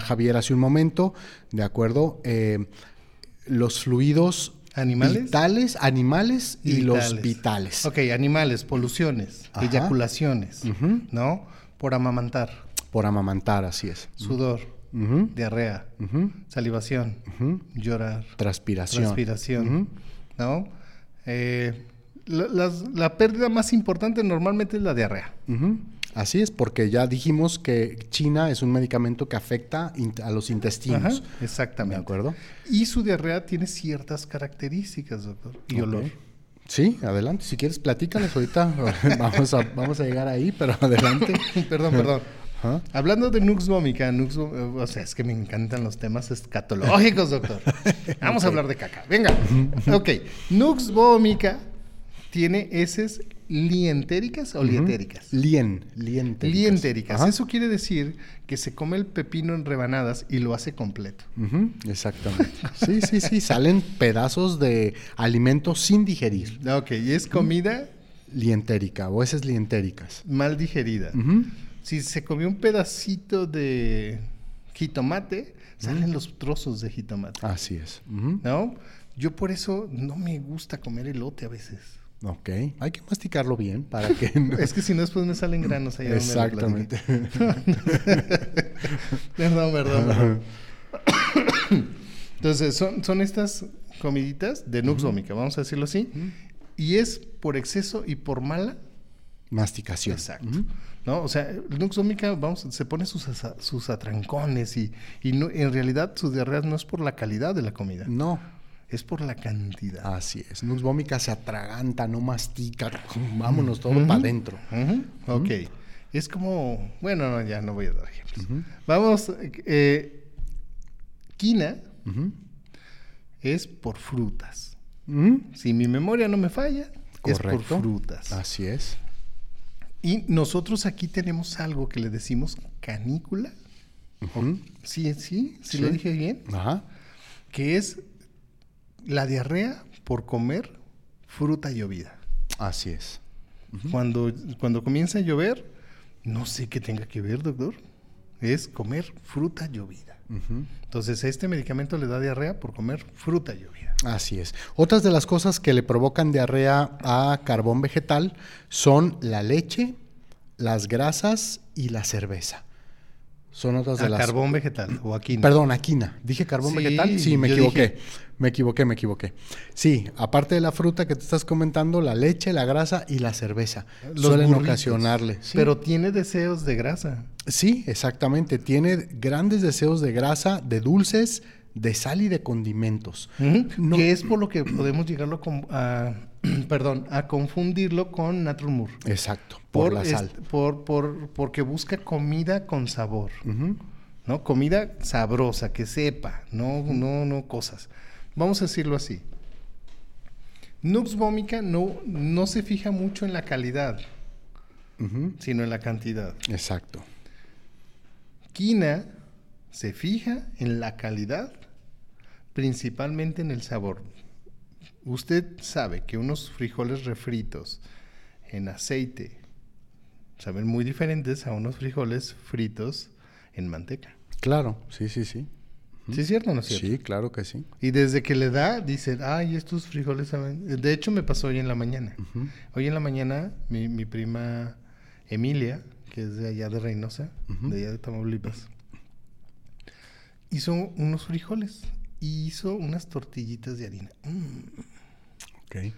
Javier hace un momento, ¿de acuerdo? Los fluidos animales y los vitales. Ok, animales, poluciones, ajá, eyaculaciones, uh-huh, ¿no? Por amamantar, así es. Sudor, uh-huh, diarrea, uh-huh, salivación, uh-huh, llorar, transpiración, uh-huh, ¿no? La pérdida más importante normalmente es la diarrea. Uh-huh. Así es, porque ya dijimos que China es un medicamento que afecta a los intestinos. Ajá, exactamente. ¿De acuerdo? Y su diarrea tiene ciertas características, doctor. Y okay. Olor. Sí, adelante. Si quieres, platícanos ahorita. vamos a llegar ahí, pero adelante. Perdón. ¿Ah? Hablando de Nux Vómica, o sea, es que me encantan los temas escatológicos, doctor. Vamos a hablar de caca. Venga. Ok. Nux Vómica tiene heces lientéricas o lietéricas. Lientéricas. Ajá. Eso quiere decir que se come el pepino en rebanadas y lo hace completo. Uh-huh. Exactamente. Sí. Salen pedazos de alimento sin digerir. Ok, y es comida lientérica o heces lientéricas. Mal digerida. Uh-huh. Si se comió un pedacito de jitomate, salen los trozos de jitomate. Así es. Uh-huh. ¿No? Yo por eso no me gusta comer elote a veces. Ok, hay que masticarlo bien para que no... Es que si no, después me salen granos ahí. Exactamente. Perdón. Entonces, son estas comiditas de Nux Vómica, vamos a decirlo así, y es por exceso y por mala masticación. Exacto. ¿No? O sea, Nux Vómica, se pone sus atrancones y no, en realidad sus diarreas no es por la calidad de la comida. No. Es por la cantidad. Así es. Nux Vómica se atraganta, no mastica. Vámonos todo para adentro. Uh-huh. Ok. Es como... Bueno, no, ya no voy a dar ejemplos. Uh-huh. Vamos. Quina es por frutas. Uh-huh. Si mi memoria no me falla, correcto, es por frutas. Así es. Y nosotros aquí tenemos algo que le decimos canícula. Uh-huh. Sí, lo dije bien. Ajá. Que es... la diarrea por comer fruta llovida. Así es. Uh-huh. Cuando comienza a llover, no sé qué tenga que ver, doctor, es comer fruta llovida. Uh-huh. Entonces, este medicamento le da diarrea por comer fruta llovida. Así es. Otras de las cosas que le provocan diarrea a carbón vegetal son la leche, las grasas y la cerveza. Son otras de las... carbón vegetal o aquina. Perdón, aquina. ¿Dije carbón vegetal? Sí, me equivoqué. Dije... Me equivoqué. Sí, aparte de la fruta que te estás comentando, la leche, la grasa y la cerveza suelen ocasionarle. Sí. Pero tiene deseos de grasa. Sí, exactamente. Tiene grandes deseos de grasa, de dulces, de sal y de condimentos. Uh-huh. No... Que es por lo que podemos llegarlo a confundirlo con Natrum Mur. Exacto, por la sal. Porque busca comida con sabor, uh-huh, ¿no? Comida sabrosa, que sepa, no cosas. Vamos a decirlo así. Nux Vómica no se fija mucho en la calidad, uh-huh, sino en la cantidad. Exacto. Quina se fija en la calidad, principalmente en el sabor. Usted sabe que unos frijoles refritos en aceite saben muy diferentes a unos frijoles fritos en manteca. Claro, sí. ¿Sí es cierto o no es cierto? Sí, claro que sí. Y desde que le da, dicen, ay, estos frijoles saben... De hecho, me pasó hoy en la mañana. Uh-huh. Hoy en la mañana, mi prima Emilia, que es de allá de Reynosa, uh-huh, de allá de Tamaulipas, hizo unos frijoles y hizo unas tortillitas de harina. Okay.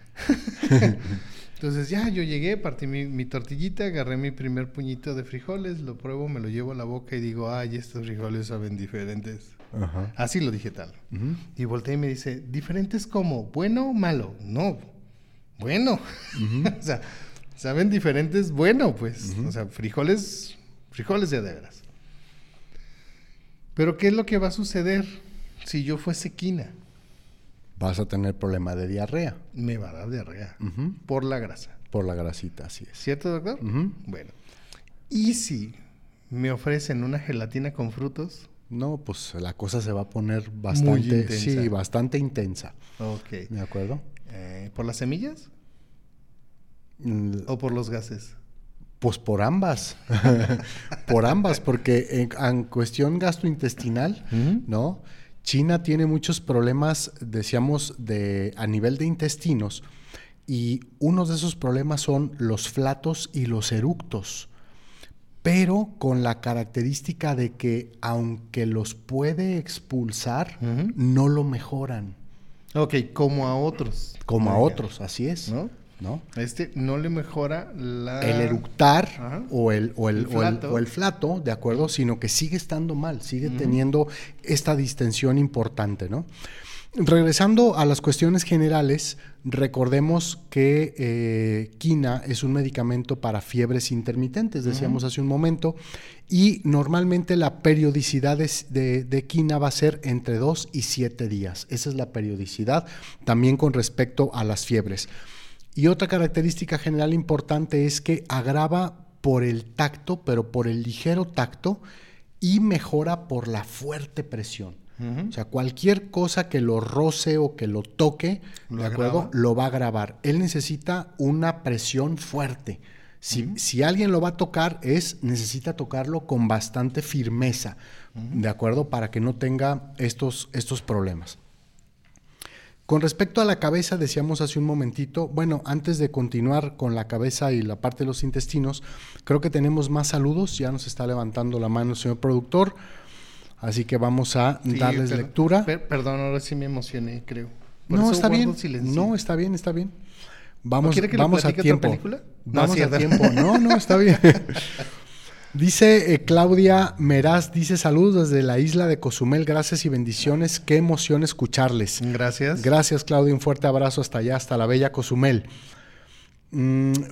Entonces ya yo llegué, partí mi tortillita, agarré mi primer puñito de frijoles, lo pruebo, me lo llevo a la boca y digo, ay, estos frijoles saben diferentes. Ajá. Así lo dije tal. Uh-huh. Y volteé y me dice, ¿diferentes cómo? ¿Bueno o malo? No, bueno. Uh-huh. O sea, saben diferentes, bueno, pues. Uh-huh. O sea, frijoles de veras. Pero ¿qué es lo que va a suceder si yo fuese quina? Vas a tener problema de diarrea. Me va a dar diarrea. Uh-huh. Por la grasa. Por la grasita, así es. ¿Cierto, doctor? Uh-huh. Bueno. ¿Y si me ofrecen una gelatina con frutos? No, pues la cosa se va a poner bastante... muy intensa. Sí, bastante intensa. Ok. ¿De acuerdo? ¿Por las semillas? ¿O por los gases? Pues por ambas. Por ambas, porque en cuestión gastrointestinal, uh-huh, ¿no? China tiene muchos problemas, decíamos, a nivel de intestinos, y uno de esos problemas son los flatos y los eructos, pero con la característica de que aunque los puede expulsar, uh-huh, no lo mejoran. Ok, como a otros. Como a otros, así es. ¿No? ¿No? No le mejora el eructar, ajá, o el flato, ¿de acuerdo? Sino que sigue estando mal, sigue, uh-huh, teniendo esta distensión importante, ¿no? Regresando a las cuestiones generales, recordemos que quina es un medicamento para fiebres intermitentes, decíamos, uh-huh, hace un momento, y normalmente la periodicidad de quina va a ser entre 2 y 7 días. Esa es la periodicidad, también con respecto a las fiebres. Y otra característica general importante es que agrava por el tacto, pero por el ligero tacto, y mejora por la fuerte presión. Uh-huh. O sea, cualquier cosa que lo roce o que lo toque, ¿de acuerdo?, lo va a agravar. Él necesita una presión fuerte. Si alguien lo va a tocar, necesita tocarlo con bastante firmeza, uh-huh, ¿de acuerdo?, para que no tenga estos problemas. Con respecto a la cabeza, decíamos hace un momentito, bueno, antes de continuar con la cabeza y la parte de los intestinos, creo que tenemos más saludos, ya nos está levantando la mano el señor productor, así que vamos a darles lectura. Perdón, ahora sí me emocioné, creo. No, está bien. No, está bien, está bien. Vamos a tiempo. Vamos a tiempo. No, está bien. Dice Claudia Meraz, dice saludos desde la isla de Cozumel, gracias y bendiciones, qué emoción escucharles. Gracias. Gracias, Claudia, un fuerte abrazo hasta allá, hasta la bella Cozumel.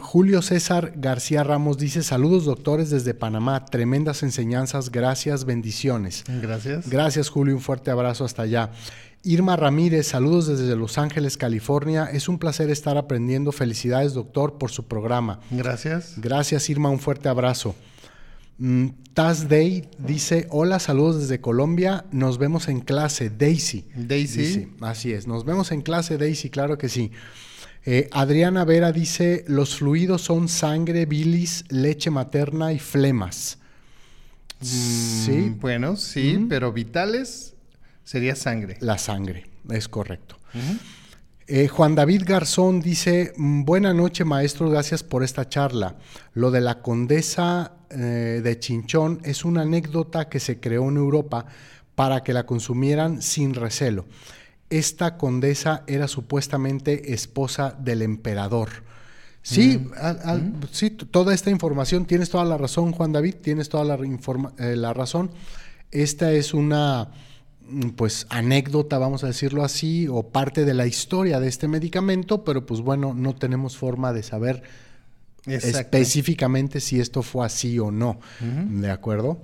Julio César García Ramos dice saludos, doctores, desde Panamá, tremendas enseñanzas, gracias, bendiciones. Gracias. Gracias, Julio, un fuerte abrazo hasta allá. Irma Ramírez, saludos desde Los Ángeles, California. Es un placer estar aprendiendo. Felicidades, doctor, por su programa. Gracias. Gracias, Irma, un fuerte abrazo. Taz Day dice, hola, saludos desde Colombia, nos vemos en clase, Daisy. Daisy. Así es, nos vemos en clase, Daisy, claro que sí. Adriana Vera dice, los fluidos son sangre, bilis, leche materna y flemas. Sí. Bueno, sí, pero vitales sería sangre. La sangre, es correcto. Uh-huh. Juan David Garzón dice, buena noche, maestro, gracias por esta charla. Lo de la condesa de Cinchón es una anécdota que se creó en Europa para que la consumieran sin recelo. Esta condesa era supuestamente esposa del emperador. Sí, sí, toda esta información, tienes toda la razón, Juan David, tienes toda la razón. Esta es una, pues, anécdota, vamos a decirlo así, o parte de la historia de este medicamento, pero pues bueno, no tenemos forma de saber específicamente si esto fue así o no, uh-huh, ¿de acuerdo?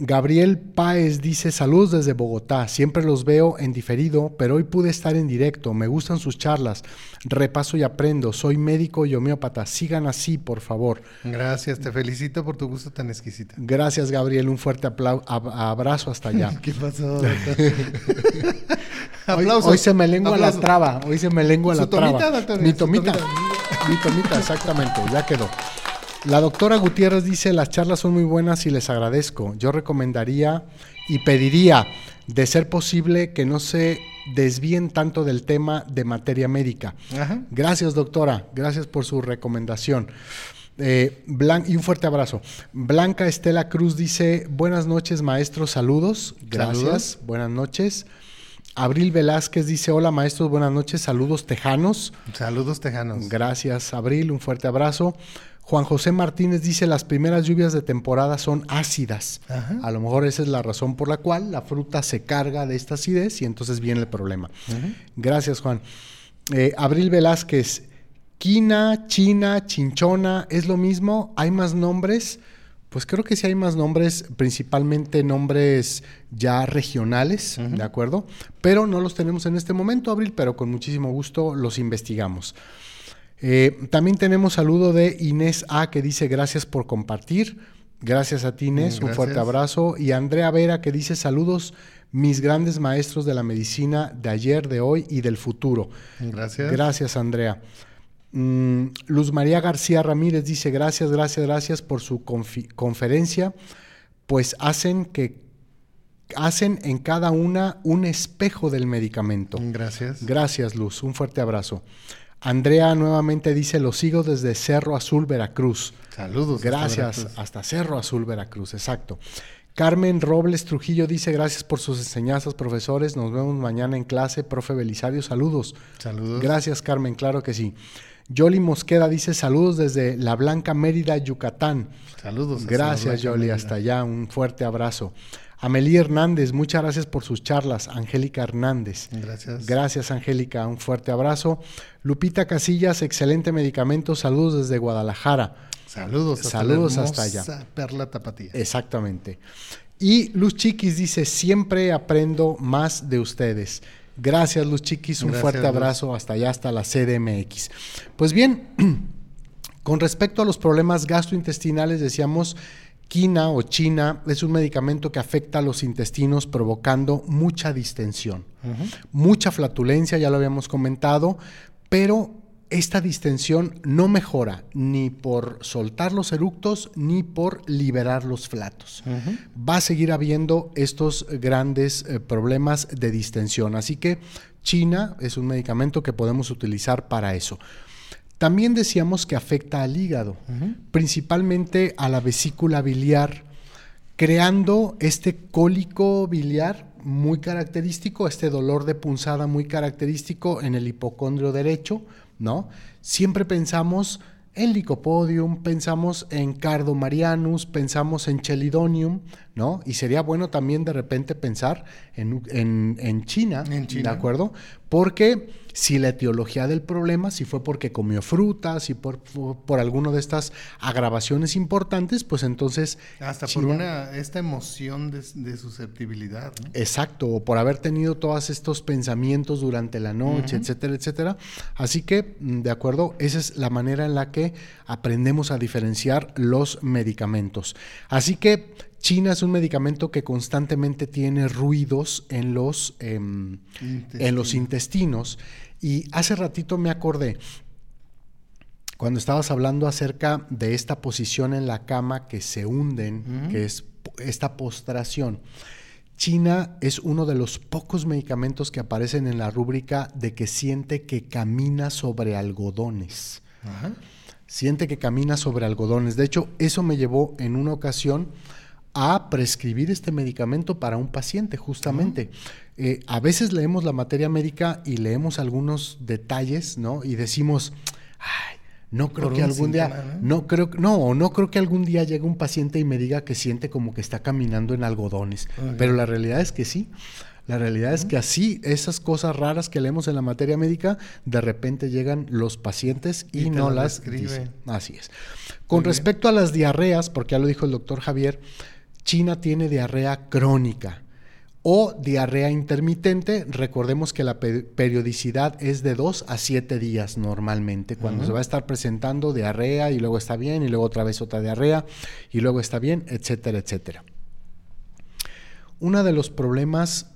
Gabriel Páez dice, saludos desde Bogotá, siempre los veo en diferido, pero hoy pude estar en directo, me gustan sus charlas, repaso y aprendo, soy médico y homeópata, sigan así, por favor. Gracias, te felicito por tu gusto tan exquisito. Gracias, Gabriel, un fuerte abrazo hasta allá. ¿Qué pasó? Hoy se me lengua la traba, Su tomita, doctor. Mi tomita, exactamente, ya quedó. La doctora Gutiérrez dice, las charlas son muy buenas y les agradezco. Yo recomendaría y pediría, de ser posible, que no se desvíen tanto del tema de materia médica. Ajá. Gracias, doctora, gracias por su recomendación. Y un fuerte abrazo. Blanca Estela Cruz dice, buenas noches, maestro, saludos. Gracias, buenas noches. Abril Velázquez dice, hola maestros, buenas noches, saludos tejanos. Saludos tejanos. Gracias Abril, un fuerte abrazo. Juan José Martínez dice, las primeras lluvias de temporada son ácidas. Ajá. A lo mejor esa es la razón por la cual la fruta se carga de esta acidez y entonces viene el problema. Ajá. Gracias, Juan. Abril Velázquez, quina, china, chinchona, ¿es lo mismo? ¿Hay más nombres? Pues creo que sí hay más nombres, principalmente nombres ya regionales, ¿de acuerdo? Pero no los tenemos en este momento, Abril, pero con muchísimo gusto los investigamos. También tenemos saludo de Inés A, que dice gracias por compartir. Gracias a ti, Inés, un fuerte abrazo. Y Andrea Vera, que dice saludos, mis grandes maestros de la medicina de ayer, de hoy y del futuro. Gracias. Gracias, Andrea. Luz María García Ramírez dice gracias por su conferencia, pues hacen en cada una un espejo del medicamento. Gracias. Gracias, Luz, un fuerte abrazo. Andrea nuevamente dice, lo sigo desde Cerro Azul, Veracruz. Saludos. Gracias, hasta Cerro Azul, Veracruz, exacto. Carmen Robles Trujillo dice, gracias por sus enseñanzas, profesores, nos vemos mañana en clase, profe Belisario, saludos. Saludos. Gracias, Carmen, claro que sí. Yoli Mosqueda dice, saludos desde La Blanca, Mérida, Yucatán. Saludos. Gracias, Yoli, hasta allá, un fuerte abrazo. Amelie Hernández, muchas gracias por sus charlas. Angélica Hernández. Gracias. Gracias, Angélica, un fuerte abrazo. Lupita Casillas, excelente medicamento, saludos desde Guadalajara. Saludos. Saludos hasta allá. Perla tapatía. Exactamente. Y Luz Chiquis dice, siempre aprendo más de ustedes. Gracias, Luz Chiquis, un fuerte abrazo hasta allá, hasta la CDMX. Pues bien, con respecto a los problemas gastrointestinales, decíamos, quina o china es un medicamento que afecta a los intestinos provocando mucha distensión, mucha flatulencia, ya lo habíamos comentado, pero esta distensión no mejora ni por soltar los eructos ni por liberar los flatos. Va a seguir habiendo estos grandes problemas de distensión, así que china es un medicamento que podemos utilizar para eso. También decíamos que afecta al hígado, principalmente a la vesícula biliar, creando este cólico biliar muy característico, este dolor de punzada muy característico en el hipocondrio derecho, ¿no? Siempre pensamos en Licopodium, pensamos en Cardo Marianus, pensamos en Chelidonium, ¿no? Y sería bueno también de repente pensar en China, ¿de acuerdo? Porque si la etiología del problema, si fue porque comió frutas, si por alguna de estas agravaciones importantes, pues entonces... Hasta China, por esta emoción de susceptibilidad, ¿no? Exacto, o por haber tenido todos estos pensamientos durante la noche, etcétera, etcétera. Así que, de acuerdo, esa es la manera en la que aprendemos a diferenciar los medicamentos. Así que china es un medicamento que constantemente tiene ruidos en los intestinos. Y hace ratito me acordé, cuando estabas hablando acerca de esta posición en la cama que se hunden, que es esta postración. China es uno de los pocos medicamentos que aparecen en la rúbrica de que siente que camina sobre algodones. Ajá. Siente que camina sobre algodones. De hecho, eso me llevó en una ocasión a prescribir este medicamento para un paciente, justamente. A veces leemos la materia médica y leemos algunos detalles, ¿no? Y decimos, ay, no creo que algún día llegue un paciente y me diga que siente como que está caminando en algodones. Okay. Pero la realidad es que sí. La realidad es que así, esas cosas raras que leemos en la materia médica, de repente llegan los pacientes y no las dicen. Así es. Con respecto a las diarreas, porque ya lo dijo el doctor Javier, China tiene diarrea crónica o diarrea intermitente. Recordemos que la periodicidad es de 2 a 7 días normalmente, cuando se va a estar presentando diarrea y luego está bien, y luego otra vez otra diarrea y luego está bien, etcétera, etcétera. Uno de los problemas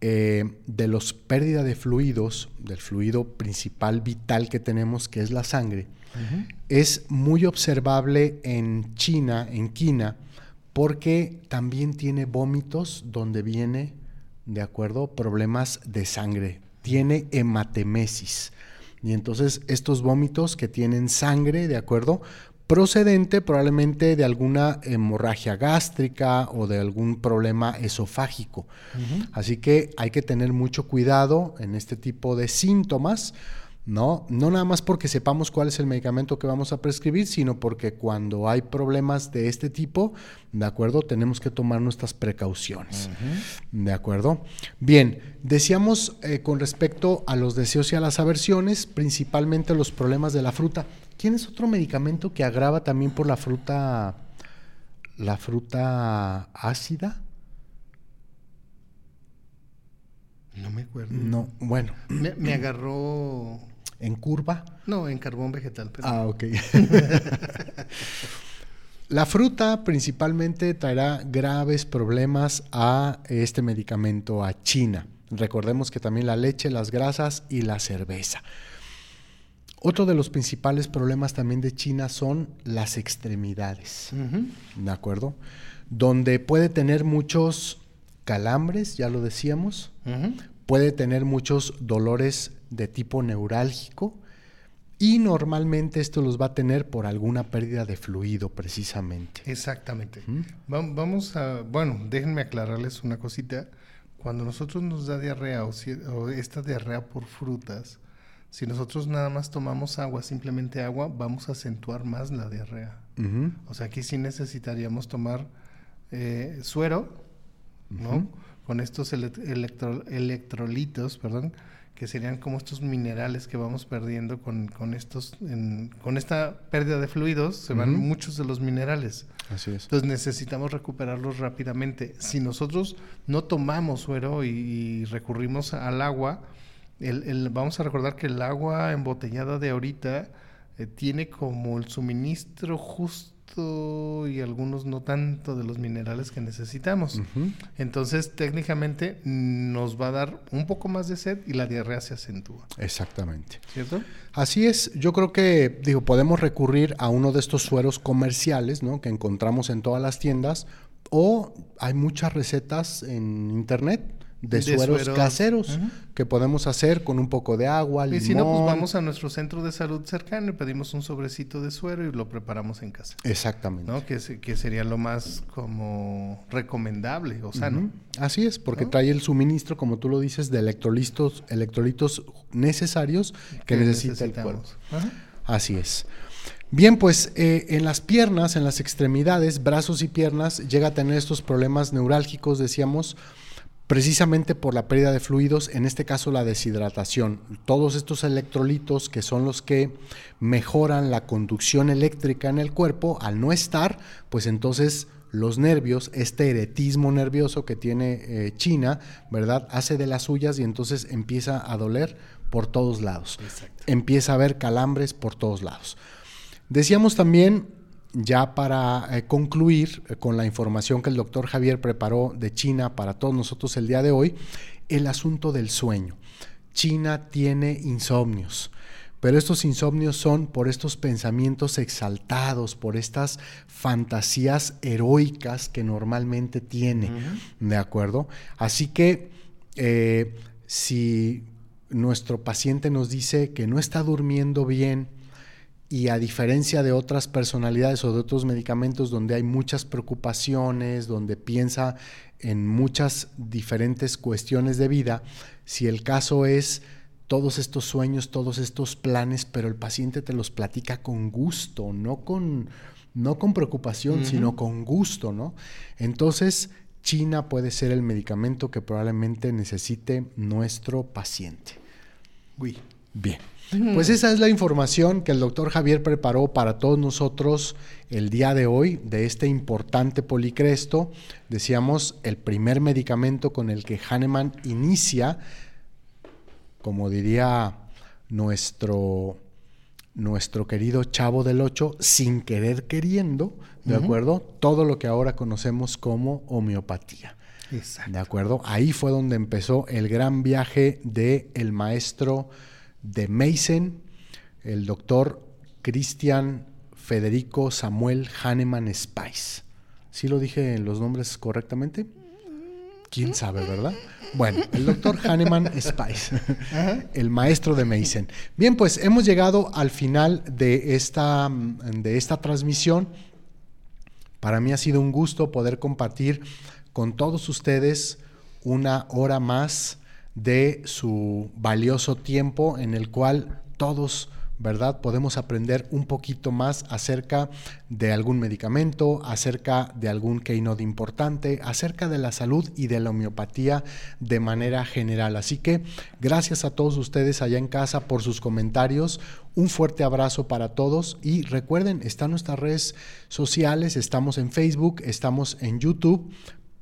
de los pérdida de fluidos, del fluido principal vital que tenemos, que es la sangre, es muy observable en China, en quina, porque también tiene vómitos donde viene, de acuerdo, problemas de sangre, tiene hematemesis. Y entonces estos vómitos que tienen sangre, de acuerdo, procedente probablemente de alguna hemorragia gástrica o de algún problema esofágico. Uh-huh. Así que hay que tener mucho cuidado en este tipo de síntomas, ¿no? No nada más porque sepamos cuál es el medicamento que vamos a prescribir, sino porque cuando hay problemas de este tipo, ¿de acuerdo? Tenemos que tomar nuestras precauciones, uh-huh. ¿De acuerdo? Bien, decíamos con respecto a los deseos y a las aversiones, principalmente los problemas de la fruta. ¿Quién es otro medicamento que agrava también por la fruta ácida? No me acuerdo. No, bueno. Me agarró... ¿En curva? No, en carbón vegetal. Pero... Ah, ok. La fruta principalmente traerá graves problemas a este medicamento, a China. Recordemos que también la leche, las grasas y la cerveza. Otro de los principales problemas también de China son las extremidades, uh-huh. ¿De acuerdo? Donde puede tener muchos calambres, ya lo decíamos, uh-huh. Puede tener muchos dolores de tipo neurálgico y normalmente esto los va a tener por alguna pérdida de fluido precisamente. Exactamente. ¿Mm? Déjenme aclararles una cosita. Cuando nosotros nos da diarrea o esta diarrea por frutas, si nosotros nada más tomamos agua, simplemente agua, vamos a acentuar más la diarrea. Uh-huh. O sea, aquí sí necesitaríamos tomar suero, ¿no? Uh-huh. Con estos electrolitos, perdón, que serían como estos minerales que vamos perdiendo con esta pérdida de fluidos, se van uh-huh. muchos de los minerales. Así es. Entonces necesitamos recuperarlos rápidamente. Si nosotros no tomamos suero y recurrimos al agua, vamos a recordar que el agua embotellada de ahorita tiene como el suministro justo y algunos no tanto de los minerales que necesitamos. Uh-huh. Entonces, técnicamente nos va a dar un poco más de sed y la diarrea se acentúa. Exactamente. ¿Cierto? Así es. Yo creo que, podemos recurrir a uno de estos sueros comerciales, ¿no? Que encontramos en todas las tiendas, o hay muchas recetas en internet de sueros caseros, uh-huh. que podemos hacer con un poco de agua, limón. Y si no, pues vamos a nuestro centro de salud cercano y pedimos un sobrecito de suero y lo preparamos en casa. Exactamente. ¿No? Que sería lo más como recomendable o sano. Uh-huh. Así es, porque trae el suministro, como tú lo dices, de electrolitos necesarios que necesita el cuerpo. Uh-huh. Así es. Bien, pues en las piernas, en las extremidades, brazos y piernas, llega a tener estos problemas neurálgicos, decíamos, precisamente por la pérdida de fluidos, en este caso la deshidratación. Todos estos electrolitos que son los que mejoran la conducción eléctrica en el cuerpo, al no estar, pues entonces los nervios, este eretismo nervioso que tiene China, ¿verdad? Hace de las suyas y entonces empieza a doler por todos lados. Exacto. Empieza a haber calambres por todos lados. Decíamos también, ya para concluir con la información que el doctor Javier preparó de China para todos nosotros el día de hoy, el asunto del sueño. China tiene insomnios, pero estos insomnios son por estos pensamientos exaltados, por estas fantasías heroicas que normalmente tiene, uh-huh. ¿De acuerdo? Así que si nuestro paciente nos dice que no está durmiendo bien, y a diferencia de otras personalidades o de otros medicamentos donde hay muchas preocupaciones, donde piensa en muchas diferentes cuestiones de vida, si el caso es todos estos sueños, todos estos planes, pero el paciente te los platica con gusto, no con preocupación, uh-huh. sino con gusto, ¿no? Entonces, China puede ser el medicamento que probablemente necesite nuestro paciente. Uy. Bien. Pues esa es la información que el doctor Javier preparó para todos nosotros el día de hoy de este importante policresto. Decíamos, el primer medicamento con el que Hahnemann inicia, como diría nuestro querido Chavo del Ocho, sin querer queriendo, ¿de uh-huh. acuerdo? Todo lo que ahora conocemos como homeopatía. Exacto. ¿De acuerdo? Ahí fue donde empezó el gran viaje del maestro de Meissen, el doctor Christian Federico Samuel Hahnemann Spies. ¿Sí lo dije los nombres correctamente? ¿Quién sabe, verdad? Bueno, el doctor Hahnemann Spice, el maestro de Meissen. Bien, pues hemos llegado al final de esta transmisión. Para mí ha sido un gusto poder compartir con todos ustedes una hora más de su valioso tiempo, en el cual todos, ¿verdad?, podemos aprender un poquito más acerca de algún medicamento, acerca de algún keynote importante, acerca de la salud y de la homeopatía de manera general. Así que gracias a todos ustedes allá en casa por sus comentarios. Un fuerte abrazo para todos y recuerden, están nuestras redes sociales, estamos en Facebook, estamos en YouTube.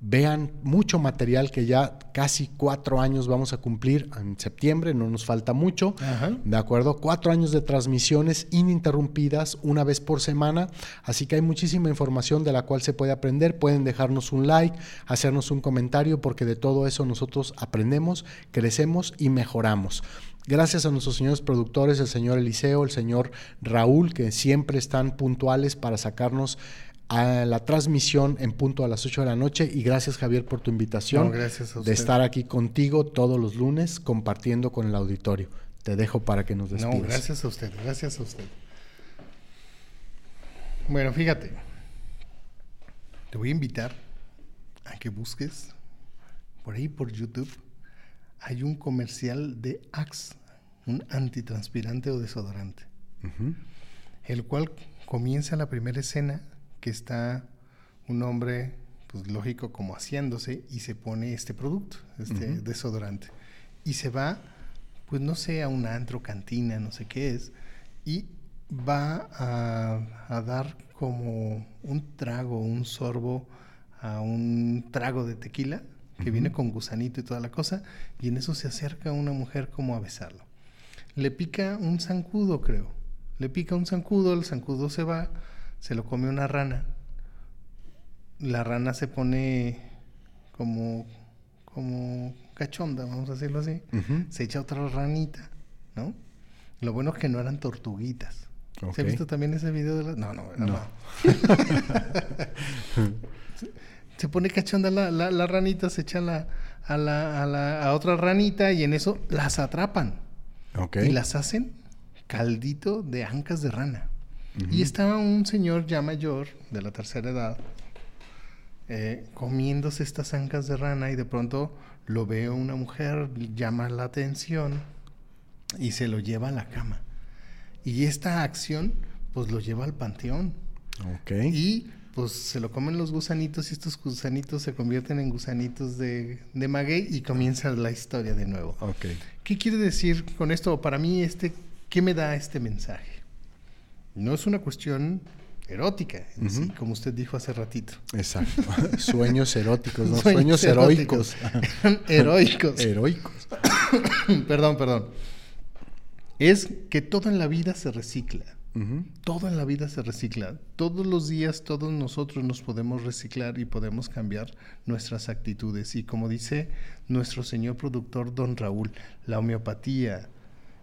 Vean mucho material que ya casi 4 años vamos a cumplir en septiembre, no nos falta mucho, ajá, ¿de acuerdo? 4 años de transmisiones ininterrumpidas, una vez por semana, así que hay muchísima información de la cual se puede aprender. Pueden dejarnos un like, hacernos un comentario, porque de todo eso nosotros aprendemos, crecemos y mejoramos. Gracias a nuestros señores productores, el señor Eliseo, el señor Raúl, que siempre están puntuales para sacarnos a la transmisión en punto a las 8 de la noche. Y gracias, Javier, por tu invitación, gracias a usted, de estar aquí contigo todos los lunes compartiendo con el auditorio. Te dejo para que nos despidas. No, gracias a usted, gracias a usted. Bueno, fíjate, te voy a invitar a que busques por ahí por YouTube, hay un comercial de Axe, un antitranspirante o desodorante, uh-huh, el cual comienza la primera escena, que está un hombre, pues lógico, como haciéndose, y se pone este producto, este uh-huh desodorante, y se va, pues no sé, a un antro, cantina, no sé qué es, y va a dar como un trago, un sorbo a un trago de tequila, que uh-huh viene con gusanito y toda la cosa, y en eso se acerca una mujer como a besarlo. Le pica un zancudo, creo. Le pica un zancudo, el zancudo se va, se lo come una rana. La rana se pone como cachonda, vamos a decirlo así. Uh-huh. Se echa otra ranita, ¿no? Lo bueno es que no eran tortuguitas. Okay. ¿Se ha visto también ese video de la...? No. Se pone cachonda la ranita, se echa a otra ranita, y en eso las atrapan. Okay. Y las hacen caldito de ancas de rana. Uh-huh. Y estaba un señor ya mayor, de la tercera edad, comiéndose estas ancas de rana, y de pronto lo ve una mujer, llama la atención y se lo lleva a la cama. Y esta acción pues lo lleva al panteón. Okay. Y pues se lo comen los gusanitos, y estos gusanitos se convierten en gusanitos de maguey, y comienza la historia de nuevo. Okay. ¿Qué quiere decir con esto? Para mí, ¿qué me da este mensaje? No es una cuestión erótica, en uh-huh sí, como usted dijo hace ratito. Exacto. Sueños eróticos, ¿no? Sueños heroicos. Heroicos. Perdón. Es que todo en la vida se recicla. Uh-huh. Todo en la vida se recicla. Todos los días, todos nosotros nos podemos reciclar y podemos cambiar nuestras actitudes. Y como dice nuestro señor productor, don Raúl, la homeopatía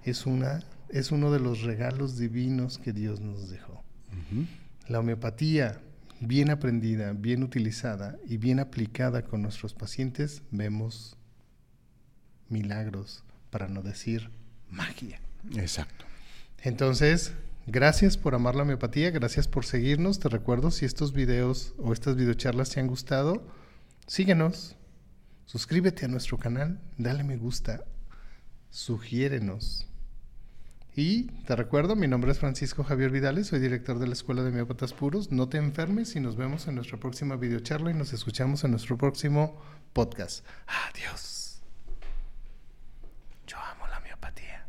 es uno de los regalos divinos que Dios nos dejó. Uh-huh. La homeopatía, bien aprendida, bien utilizada y bien aplicada con nuestros pacientes, vemos milagros, para no decir magia. Exacto. Entonces, gracias por amar la homeopatía, gracias por seguirnos. Te recuerdo, si estos videos o estas videocharlas te han gustado, síguenos, suscríbete a nuestro canal, dale me gusta, sugiérenos. Y te recuerdo, mi nombre es Francisco Javier Vidales, soy director de la Escuela de Homeópatas Puros. No te enfermes y nos vemos en nuestra próxima videocharla, y nos escuchamos en nuestro próximo podcast. Adiós. Yo amo la homeopatía.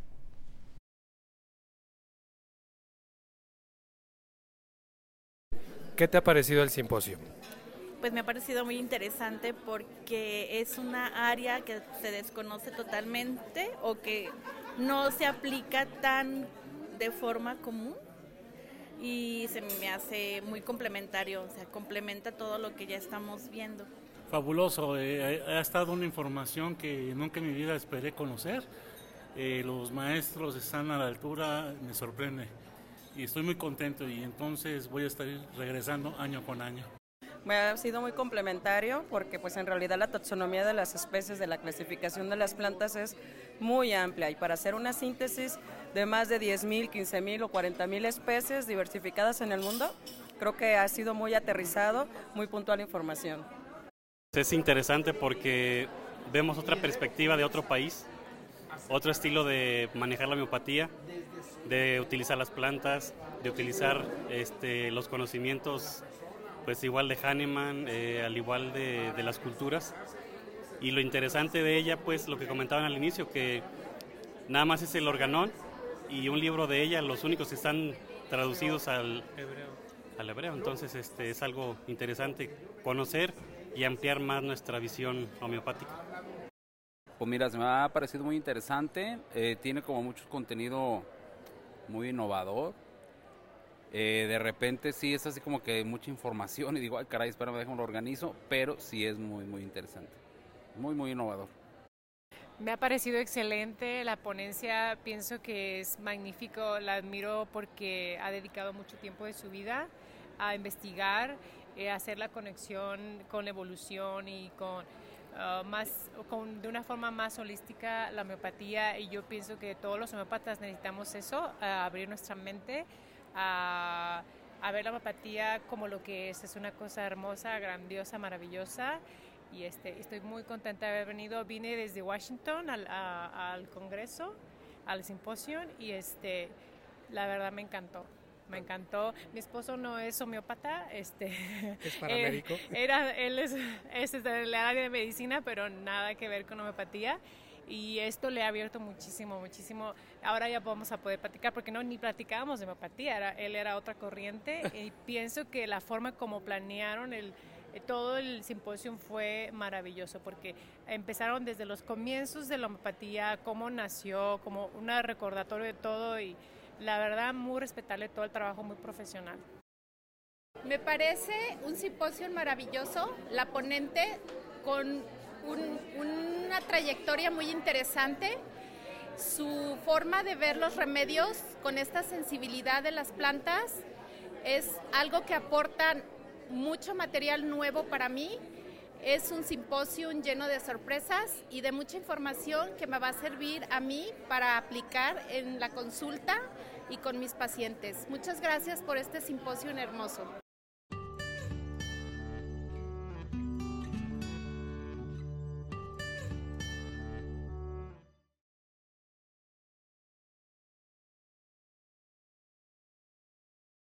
¿Qué te ha parecido el simposio? Pues me ha parecido muy interesante, porque es una área que se desconoce totalmente, o que no se aplica tan de forma común, y se me hace muy complementario, o sea, complementa todo lo que ya estamos viendo. Fabuloso, ha estado una información que nunca en mi vida esperé conocer. Los maestros están a la altura, me sorprende, y estoy muy contento, y entonces voy a estar regresando año con año. me ha sido muy complementario porque pues en realidad la taxonomía de las especies, de la clasificación de las plantas es muy amplia y para hacer una síntesis de más de 10.000, 15.000 o 40.000 especies diversificadas en el mundo, creo que ha sido muy aterrizado, muy puntual información. Es interesante porque vemos otra perspectiva de otro país, otro estilo de manejar la homeopatía, de utilizar las plantas, de utilizar los conocimientos pues igual de Hahnemann, al igual de las culturas. Y lo interesante de ella, pues lo que comentaban al inicio, que nada más es el organón y un libro de ella, los únicos que están traducidos al hebreo. Entonces es algo interesante conocer y ampliar más nuestra visión homeopática. Pues mira, se me ha parecido muy interesante, tiene como mucho contenido muy innovador. De repente sí es así como que mucha información y digo, ay caray, espérame, déjame lo organizo, pero sí es muy, muy interesante, muy, muy innovador. Me ha parecido excelente la ponencia, pienso que es magnífico, la admiro porque ha dedicado mucho tiempo de su vida a investigar, hacer la conexión con la evolución y de una forma más holística la homeopatía, y yo pienso que todos los homeópatas necesitamos eso, abrir nuestra mente a ver la homeopatía como lo que es una cosa hermosa, grandiosa, maravillosa, y estoy muy contenta de haber venido, vine desde Washington al congreso, al simposio, y la verdad me encantó. Me encantó. Mi esposo no es homeópata, es paramédico. Él es del área de medicina, pero nada que ver con homeopatía. Y esto le ha abierto muchísimo, muchísimo. Ahora ya vamos a poder platicar, porque no, ni platicábamos de homeopatía. Él era otra corriente. Y pienso que la forma como planearon todo el simposio fue maravilloso, porque empezaron desde los comienzos de la homeopatía, cómo nació, como un recordatorio de todo. Y la verdad, muy respetable todo el trabajo, muy profesional. Me parece un simposio maravilloso, la ponente con una trayectoria muy interesante, su forma de ver los remedios con esta sensibilidad de las plantas es algo que aporta mucho material nuevo para mí. Es un simposio lleno de sorpresas y de mucha información que me va a servir a mí para aplicar en la consulta y con mis pacientes. Muchas gracias por este simposio hermoso.